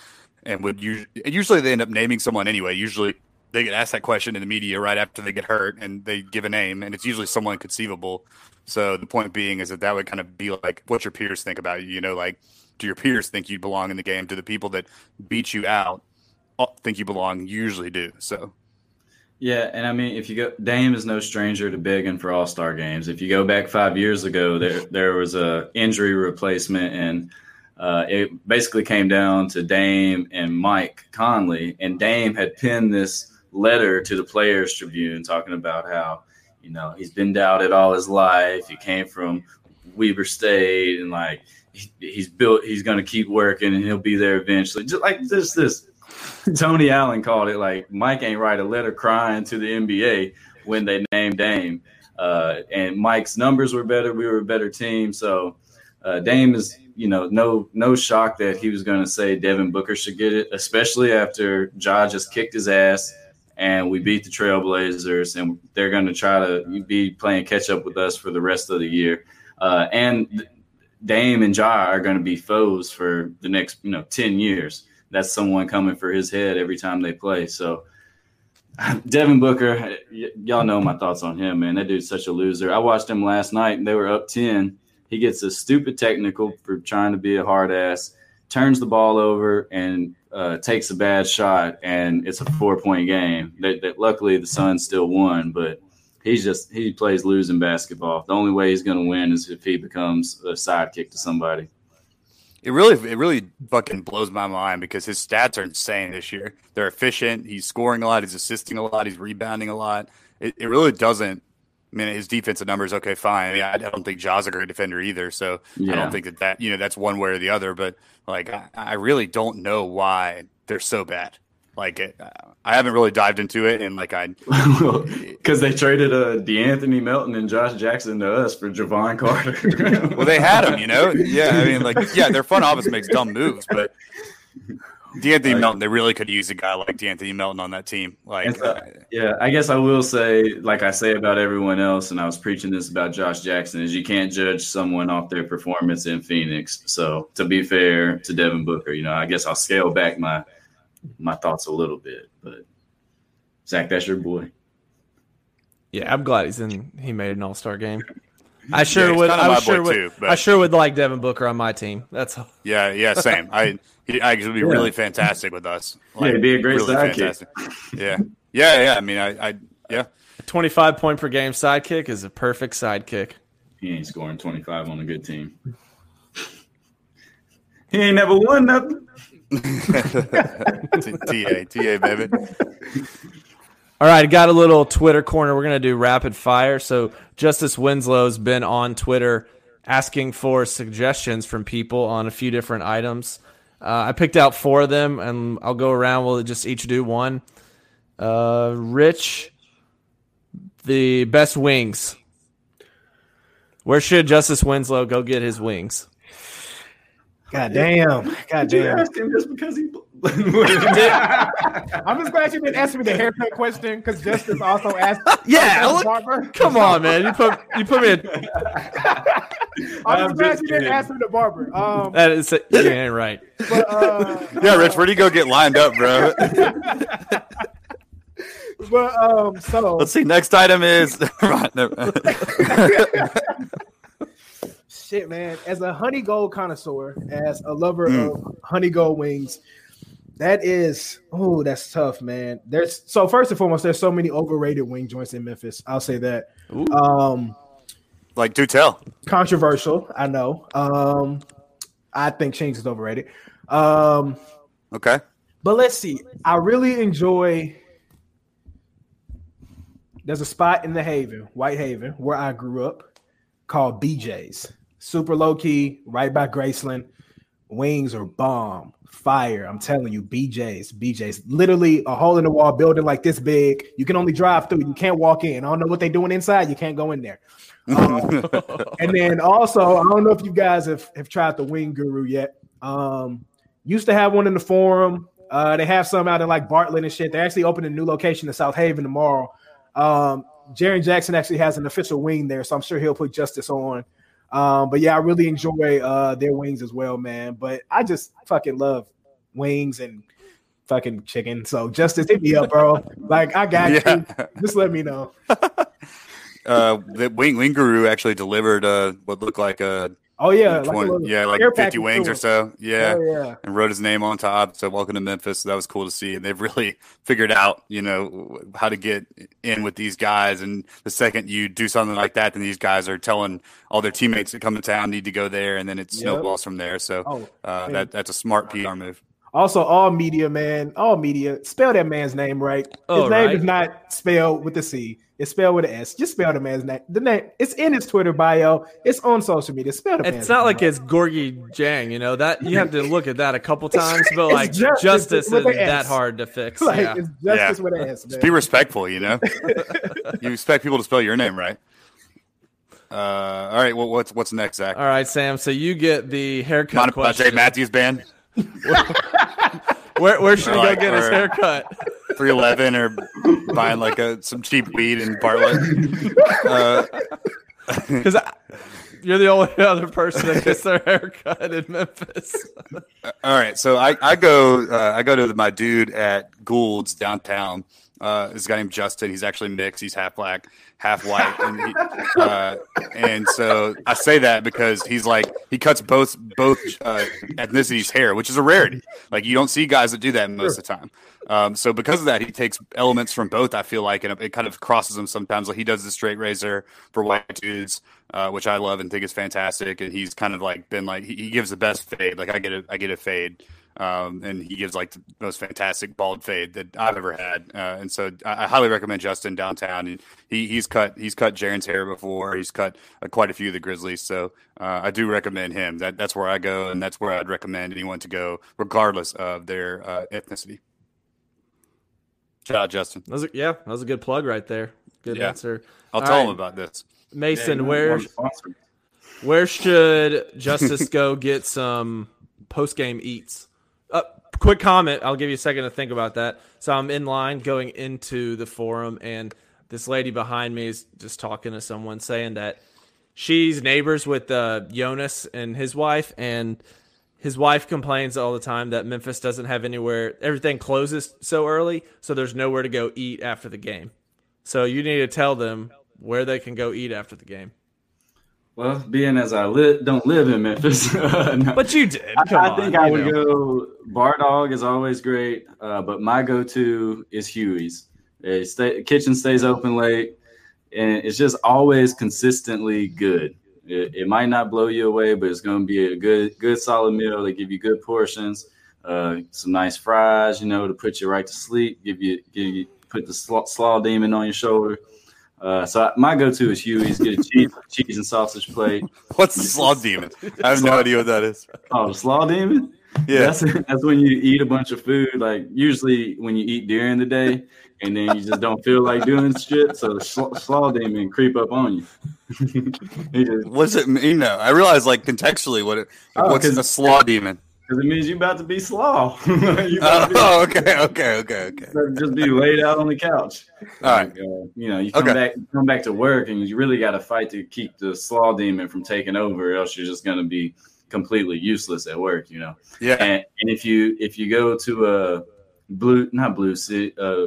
and would usually, usually they end up naming someone anyway. Usually, they get asked that question in the media right after they get hurt, and they give a name, and it's usually someone conceivable. So the point being is that that would kind of be like what your peers think about you. You know, like, do your peers think you belong in the game? Do the people that beat you out think you belong? You usually do. So, yeah, and I mean, if you go, Dame is no stranger to bigging for all-star games. If you go back five years ago, there there was a injury replacement, and Uh, it basically came down to Dame and Mike Conley, and Dame had penned this letter to the Players Tribune talking about how, you know, he's been doubted all his life. He came from Weber State, and like he, he's built, he's going to keep working, and he'll be there eventually. Just like this, this Tony Allen called it like Mike ain't write a letter crying to the N B A when they named Dame, uh, and Mike's numbers were better. We were a better team, so uh, Dame is. You know, no no shock that he was going to say Devin Booker should get it, especially after Ja just kicked his ass and we beat the Trailblazers, and they're going to try to be playing catch-up with us for the rest of the year. Uh, and Dame and Ja are going to be foes for the next, you know, ten years. That's someone coming for his head every time they play. So Devin Booker, y- y'all know my thoughts on him, man. That dude's such a loser. I watched him last night, and they were up ten. He gets a stupid technical for trying to be a hard ass, turns the ball over, and uh, takes a bad shot, and it's a four-point game. That, that luckily the Suns still won, but he's just he plays losing basketball. The only way he's going to win is if he becomes a sidekick to somebody. It really, it really fucking blows my mind because his stats are insane this year. They're efficient. He's scoring a lot. He's assisting a lot. He's rebounding a lot. It, it really doesn't. I mean, his defensive numbers, okay, fine. Yeah, I don't think Ja's a great defender either, so yeah. I don't think that, that you know that's one way or the other. But like, I, I really don't know why they're so bad. Like, it, I haven't really dived into it, and like I, because they traded a uh, De'Anthony Melton and Josh Jackson to us for Javon Carter. Well, they had him, you know. Yeah, I mean, like, yeah, their front office makes dumb moves, but De'Anthony like, Melton, they really could use a guy like De'Anthony Melton on that team. Like, so, yeah, I guess I will say, like I say about everyone else, and I was preaching this about Josh Jackson, is you can't judge someone off their performance in Phoenix. So to be fair to Devin Booker, you know, I guess I'll scale back my my thoughts a little bit. But Zach, that's your boy. Yeah, I'm glad he's in. He made an All-Star game. I sure yeah, would. I sure would. Too, I sure would like Devin Booker on my team. That's all. Yeah. Yeah. Same. I. He I would be yeah. really fantastic with us. Like, yeah, it'd be a great really sidekick. Yeah. Yeah. Yeah. I mean, I. I yeah. A twenty-five point per game sidekick is a perfect sidekick. He ain't scoring twenty-five on a good team. He ain't never won nothing. T A, T A, baby. All right, got a little Twitter corner. We're going to do rapid fire. So Justice Winslow's been on Twitter asking for suggestions from people on a few different items. Uh, I picked out four of them, and I'll go around. We'll just each do one. Uh, Rich, the best wings. Where should Justice Winslow go get his wings? God damn. God did damn. You asked him just because he I'm just glad you didn't ask me the haircut question because Justice also asked. Yeah, look, barber. Come on, man. You put you put me in. I'm just glad you didn't ask me the barber. Um, that is a, you ain't right. But, uh, yeah, Rich, where do you go get lined up, bro? But um, so let's see. Next item is right, no, shit, man. As a honey gold connoisseur, as a lover mm. of honey gold wings, that is oh, that's tough, man. There's so first and foremost, there's so many overrated wing joints in Memphis. I'll say that. Ooh. Um, like do tell. Controversial, I know. Um, I think Shanks is overrated. Um, okay, but let's see. I really enjoy. There's a spot in the Haven, White Haven, where I grew up called B J's. Super low-key, right by Graceland. Wings are bomb, fire. I'm telling you, B J's, B J's. Literally a hole-in-the-wall building like this big. You can only drive through. You can't walk in. I don't know what they're doing inside. You can't go in there. Um, and then also, I don't know if you guys have, have tried the Wing Guru yet. Um, used to have one in the Forum. Uh, they have some out in like Bartlett and shit. They're actually opening a new location in South Haven tomorrow. Um, Jaren Jackson actually has an official wing there, so I'm sure he'll put Justice on. Um, but yeah, I really enjoy uh their wings as well, man. But I just fucking love wings and fucking chicken. So Justice, hit me up, bro. Like I got yeah. you. Just let me know. uh, the wing wing guru actually delivered uh what looked like a oh yeah, like a yeah, like fifty wings or so. Yeah. Oh, yeah, and wrote his name on top. So welcome to Memphis. That was cool to see. And they've really figured out, you know, how to get in with these guys. And the second you do something like that, then these guys are telling all their teammates that come to town need to go there, and then it yep. snowballs from there. So oh, uh, that that's a smart P R move. Also, all media, man, all media. Spell that man's name right. Oh, his name right. is not spelled with a C. It's spelled with an S. Just spell the man's name. The name. It's in his Twitter bio. It's on social media. Spell the it's man's name. It's not like it's Gorgui Dieng. You know that you have to look at that a couple times. But like just, Justice isn't that hard to fix. Like, yeah. It's Justice yeah. with an S. Man. Just be respectful. You know, you expect people to spell your name right. Uh, all right. Well, what's what's next, Zach? All right, Sam. So you get the haircut. Not about Jay Matthews Band. where where should he like, go get his haircut? three eleven or buying like a some cheap weed in Bartlett. Because uh, you're the only other person that gets their haircut in Memphis. All right, so I I go uh, I go to my dude at Gould's downtown. Uh, this guy named Justin. He's actually mixed. He's half black, half white, and, he, uh, and so I say that because he's like he cuts both both uh, ethnicities' hair, which is a rarity. Like you don't see guys that do that most of the time. Um, so because of that, he takes elements from both. I feel like, and it kind of crosses them sometimes. Like he does the straight razor for white dudes, uh, which I love and think is fantastic. And he's kind of like been like he, he gives the best fade. Like I get a I get a fade. Um, and he gives like the most fantastic bald fade that I've ever had. Uh, and so I, I highly recommend Justin downtown. And he he's cut, he's cut Jaren's hair before. He's cut uh, quite a few of the Grizzlies. So uh, I do recommend him. That that's where I go. And that's where I'd recommend anyone to go regardless of their uh, ethnicity. Shout out Justin. That was a, yeah. That was a good plug right there. Good yeah. answer. I'll All tell right. him about this. Mason, yeah, where, where should Justice go get some post-game eats? Uh, quick comment. I'll give you a second to think about that. So I'm in line going into the Forum, and this lady behind me is just talking to someone saying that she's neighbors with uh, Jonas and his wife, and his wife complains all the time that Memphis doesn't have anywhere. Everything closes so early, so there's nowhere to go eat after the game. So you need to tell them where they can go eat after the game. Well, being as I li- don't live in Memphis. uh, no. But you did. Come I, I think on, I would know. go – Bar Dog is always great, uh, but my go-to is Huey's. They stay, kitchen stays open late, and it's just always consistently good. It, it might not blow you away, but it's going to be a good, good solid meal. They give you good portions. uh, some nice fries, you know, to put you right to sleep, give you, give you put the slaw, slaw demon on your shoulder. Uh, so I, my go-to is Huey's. Get a cheese, cheese and sausage plate. What's the slaw demon? I have no idea what that is. Oh, the slaw demon? Yeah, that's, that's when you eat a bunch of food. Like usually when you eat during the day, and then you just don't feel like doing shit. So the sl- slaw demon creep up on you. Just, what's it mean? No, I realize like contextually what it. Like, oh, what's a slaw demon? Because it means you about to be slaw. you about to be, oh, okay, okay, okay, okay. Just be laid out on the couch. All like, right, uh, you know, you come okay. back, you come back to work, and you really got to fight to keep the slaw demon from taking over, or else you're just gonna be completely useless at work, you know. Yeah. And, and if you if you go to a blue, not blue city, uh,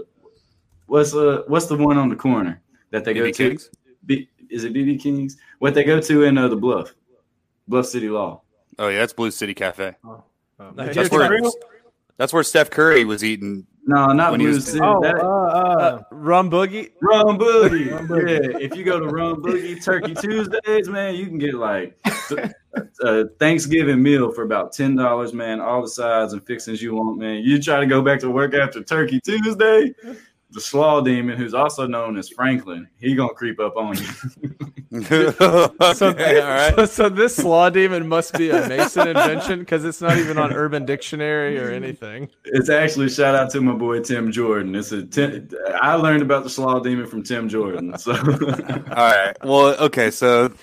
what's uh what's the one on the corner that they B B go to? Kings? B, is it B B Kings? What they go to in uh, the Bluff, Bluff City Law? Oh yeah, that's Blue City Cafe. Oh. Um, that's, that's, where, that's where Steph Curry was eating. No, not Blue City. Oh, that, uh, uh, Rum Boogie. Rum Boogie. Rum Boogie. Yeah, if you go to Rum Boogie Turkey Tuesdays, man, you can get like a Thanksgiving meal for about ten dollars, man. All the sides and fixings you want, man. You try to go back to work after Turkey Tuesday, the slaw demon, who's also known as Franklin, he gonna creep up on you. okay, so, all right. so, so this slaw demon must be a Mason invention because it's not even on Urban Dictionary or anything. It's actually shout out to my boy Tim Jordan. It's a ten, I learned about the slaw demon from Tim Jordan. So, all right. Well, okay. So,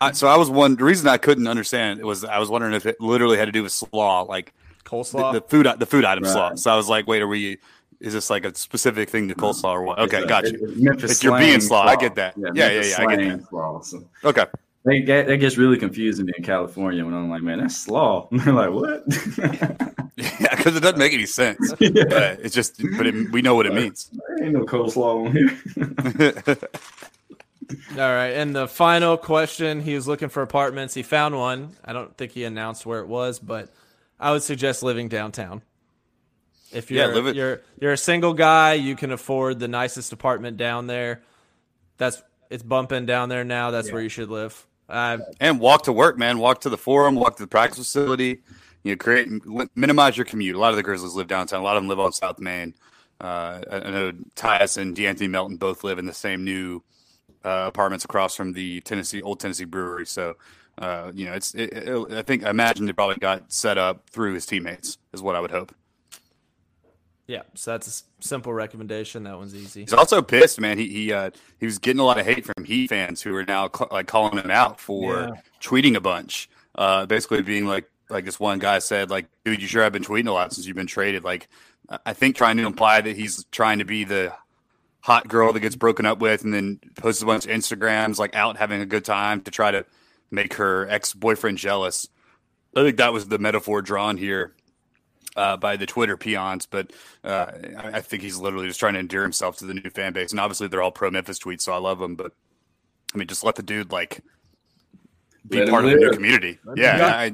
I, so I was one. The reason I couldn't understand it was I was wondering if it literally had to do with slaw, like coleslaw, the, the food, the food item right. slaw. So I was like, wait, are we? Is this like a specific thing to coleslaw or what? Okay, gotcha. If you're being slaw, slaw, I get that. Yeah, yeah, Memphis yeah, yeah I get that. Slaw, so. Okay. That, get, that gets really confusing in California when I'm like, man, that's slaw. And they're like, what? yeah, because it doesn't make any sense. yeah. But it's just, but it, we know what it means. There ain't no coleslaw on here. All right, and the final question, he was looking for apartments. He found one. I don't think he announced where it was, but I would suggest living downtown. If you're, yeah, you're you're a single guy, you can afford the nicest apartment down there. That's it's bumping down there now. That's yeah. where you should live. Uh, and walk to work, man. Walk to the forum. Walk to the practice facility. You know, create minimize your commute. A lot of the Grizzlies live downtown. A lot of them live on South Main. Uh, I, I know Tyus and De'Anthony Melton both live in the same new uh, apartments across from the Tennessee Old Tennessee Brewery. So, uh, you know, it's. It, it, I think I imagine they probably got set up through his teammates. Is what I would hope. Yeah, so that's a simple recommendation. That one's easy. He's also pissed, man. He he uh, he was getting a lot of hate from Heat fans who are now cl- like calling him out for yeah. tweeting a bunch. Uh, basically being like like this one guy said, like, dude, you sure have been tweeting a lot since you've been traded. Like, I think trying to imply that he's trying to be the hot girl that gets broken up with and then posts a bunch of Instagrams like out having a good time to try to make her ex-boyfriend jealous. I think that was the metaphor drawn here. Uh, by the Twitter peons, but uh, I think he's literally just trying to endear himself to the new fan base. And obviously, they're all pro Memphis tweets, so I love them. But I mean, just let the dude like be let part of the new community. Let yeah, I,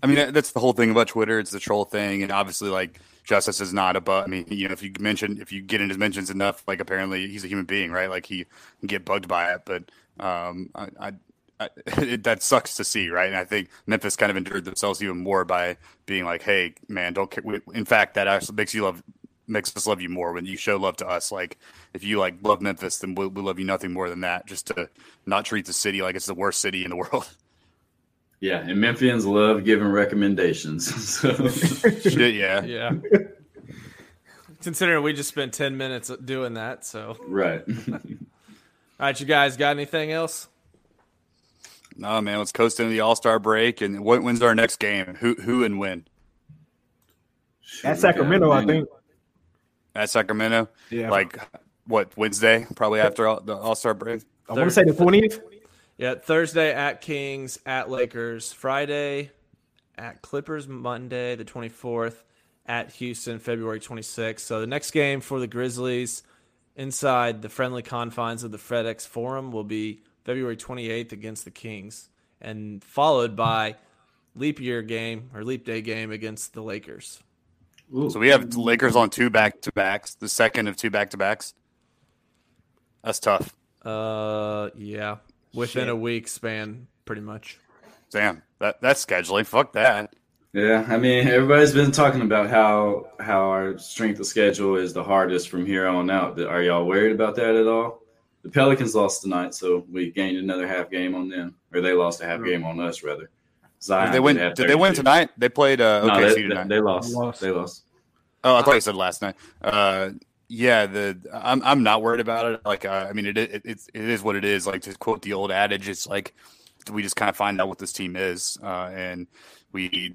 I mean that's the whole thing about Twitter. It's the troll thing, and obviously, like justice is not above. I mean, you know, if you mention if you get in his mentions enough, like apparently he's a human being, right? Like he can get bugged by it, but um, I. I I, it, that sucks to see, right? And I think Memphis kind of endured themselves even more by being like, "Hey, man, don't care." In fact, that actually makes you love, makes us love you more when you show love to us. Like, if you like love Memphis, then we'll, we'll love you nothing more than that. Just to not treat the city like it's the worst city in the world. Yeah, and Memphians love giving recommendations. So. yeah, yeah. Considering we just spent ten minutes doing that, so right. All right, you guys got anything else? No, man, let's coast into the All-Star break. And what when's our next game? Who who and when? That's Sacramento, I think. That's Sacramento? Yeah. Like, what, Wednesday? Probably after all, the All-Star break? I want to say the twentieth. Yeah, Thursday at Kings, at Lakers. Friday at Clippers. Monday, the twenty-fourth, at Houston, February twenty-sixth. So the next game for the Grizzlies inside the friendly confines of the FedEx Forum will be February twenty-eighth against the Kings, and followed by leap year game or leap day game against the Lakers. Ooh. So we have the Lakers on two back-to-backs, the second of two back-to-backs. That's tough. Uh, yeah, within Shit. a week span, pretty much. Damn, that that's scheduling. Fuck that. Yeah, I mean, everybody's been talking about how how our strength of schedule is the hardest from here on out. Are y'all worried about that at all? The Pelicans lost tonight, so we gained another half game on them, or they lost a half game on us, rather. Zion did they win? Did they win tonight? They played uh, O K C no, they, tonight. They, they lost. They lost. They lost. Oh, I thought you said last night. Uh, yeah, the I'm I'm not worried about it. Like, uh, I mean, it, it it's it is what it is. Like, to quote the old adage, it's like we just kind of find out what this team is, uh, and we.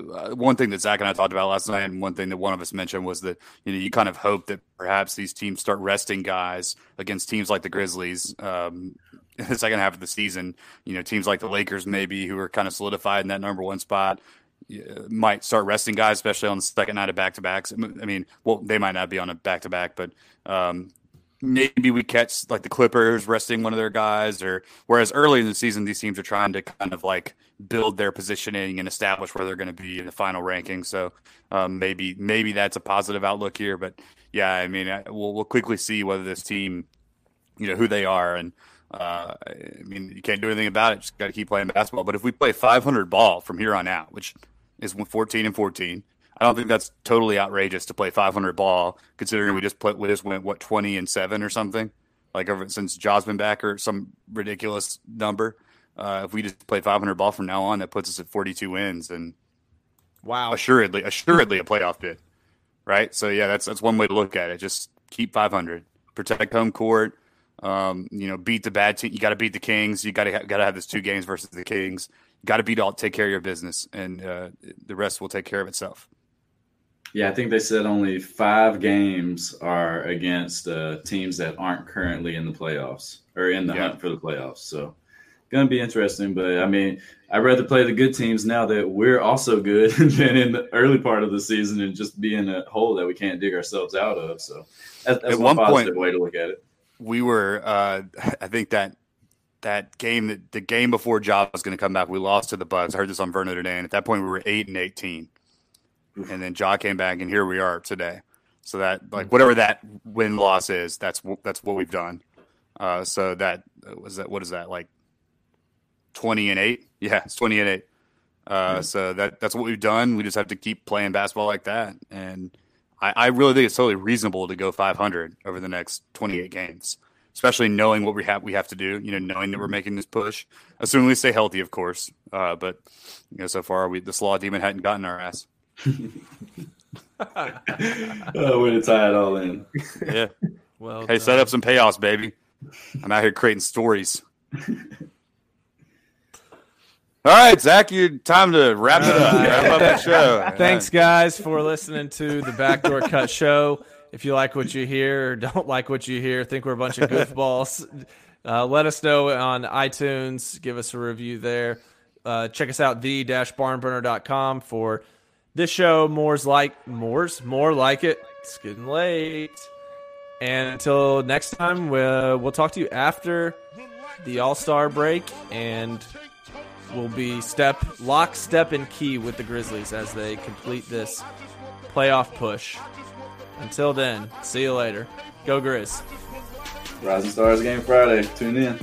One thing that Zach and I talked about last night, and one thing that one of us mentioned, was that you know you kind of hope that perhaps these teams start resting guys against teams like the Grizzlies um, in the second half of the season. You know, teams like the Lakers maybe, who are kind of solidified in that number one spot, might start resting guys, especially on the second night of back-to-backs. I mean, well, they might not be on a back-to-back, but um, maybe we catch like the Clippers resting one of their guys, or whereas early in the season, these teams are trying to kind of like build their positioning and establish where they're going to be in the final ranking. So um, maybe maybe that's a positive outlook here. But, yeah, I mean, I, we'll, we'll quickly see whether this team, you know, who they are. And, uh, I mean, you can't do anything about it. Just got to keep playing basketball. But if we play five hundred ball from here on out, which is fourteen and fourteen, I don't think that's totally outrageous to play five hundred ball, considering we just play, we just went, what, twenty and seven or something? Like, ever since Ja's been back, or some ridiculous number. Uh, if we just play five hundred ball from now on, that puts us at forty-two wins, and wow, assuredly, assuredly a playoff bid, right? So yeah, that's that's one way to look at it. Just keep five hundred, protect home court, um, you know, beat the bad team. You got to beat the Kings. You got to got to have those two games versus the Kings. Got to beat all. Take care of your business, and uh, the rest will take care of itself. Yeah, I think they said only five games are against uh, teams that aren't currently in the playoffs or in the yeah. hunt for the playoffs. So. Going to be interesting, but I mean, I'd rather play the good teams now that we're also good than in the early part of the season and just be in a hole that we can't dig ourselves out of. So that's, that's one positive point, way to look at it. We were, uh, I think that that game, that the game before Ja was going to come back, we lost to the Bucks. I heard this on Verno today, and at that point we were eight and eighteen, Oof. And then Ja came back, and here we are today. So that, like, whatever that win loss is, that's that's what we've done. Uh, so that was that. What is that like? twenty and eight. Yeah, it's twenty and eight. Uh, mm-hmm. So that that's what we've done. We just have to keep playing basketball like that. And I, I really think it's totally reasonable to go five hundred over the next twenty-eight games, especially knowing what we have we have to do, you know, knowing that we're making this push, assuming we stay healthy, of course. Uh, but, you know, so far, we the Slaw Demon hadn't gotten our ass. Oh, way to tie it all in. Yeah. Well, hey, done. Set up some payoffs, baby. I'm out here creating stories. All right, Zach, you time to wrap it up. Wrap up the show. Thanks, guys, for listening to the Backdoor Cut Show. If you like what you hear or don't like what you hear, think we're a bunch of goofballs, uh, let us know on iTunes. Give us a review there. Uh, check us out, the dash barn burner dot com, for this show. More's like, more's more like it. It's getting late. And until next time, we'll, we'll talk to you after the All-Star break, and will be step, lock, step, and key with the Grizzlies as they complete this playoff push. Until then, see you later. Go Grizz. Rising Stars game Friday. Tune in.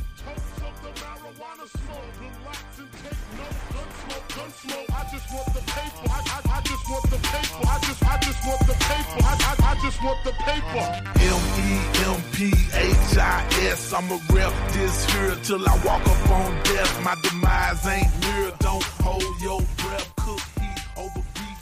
I just want the paper. M E M P H I S. I'ma rep this here till I walk up on death. My demise ain't near. Don't hold your breath. Cook, heat, over beat.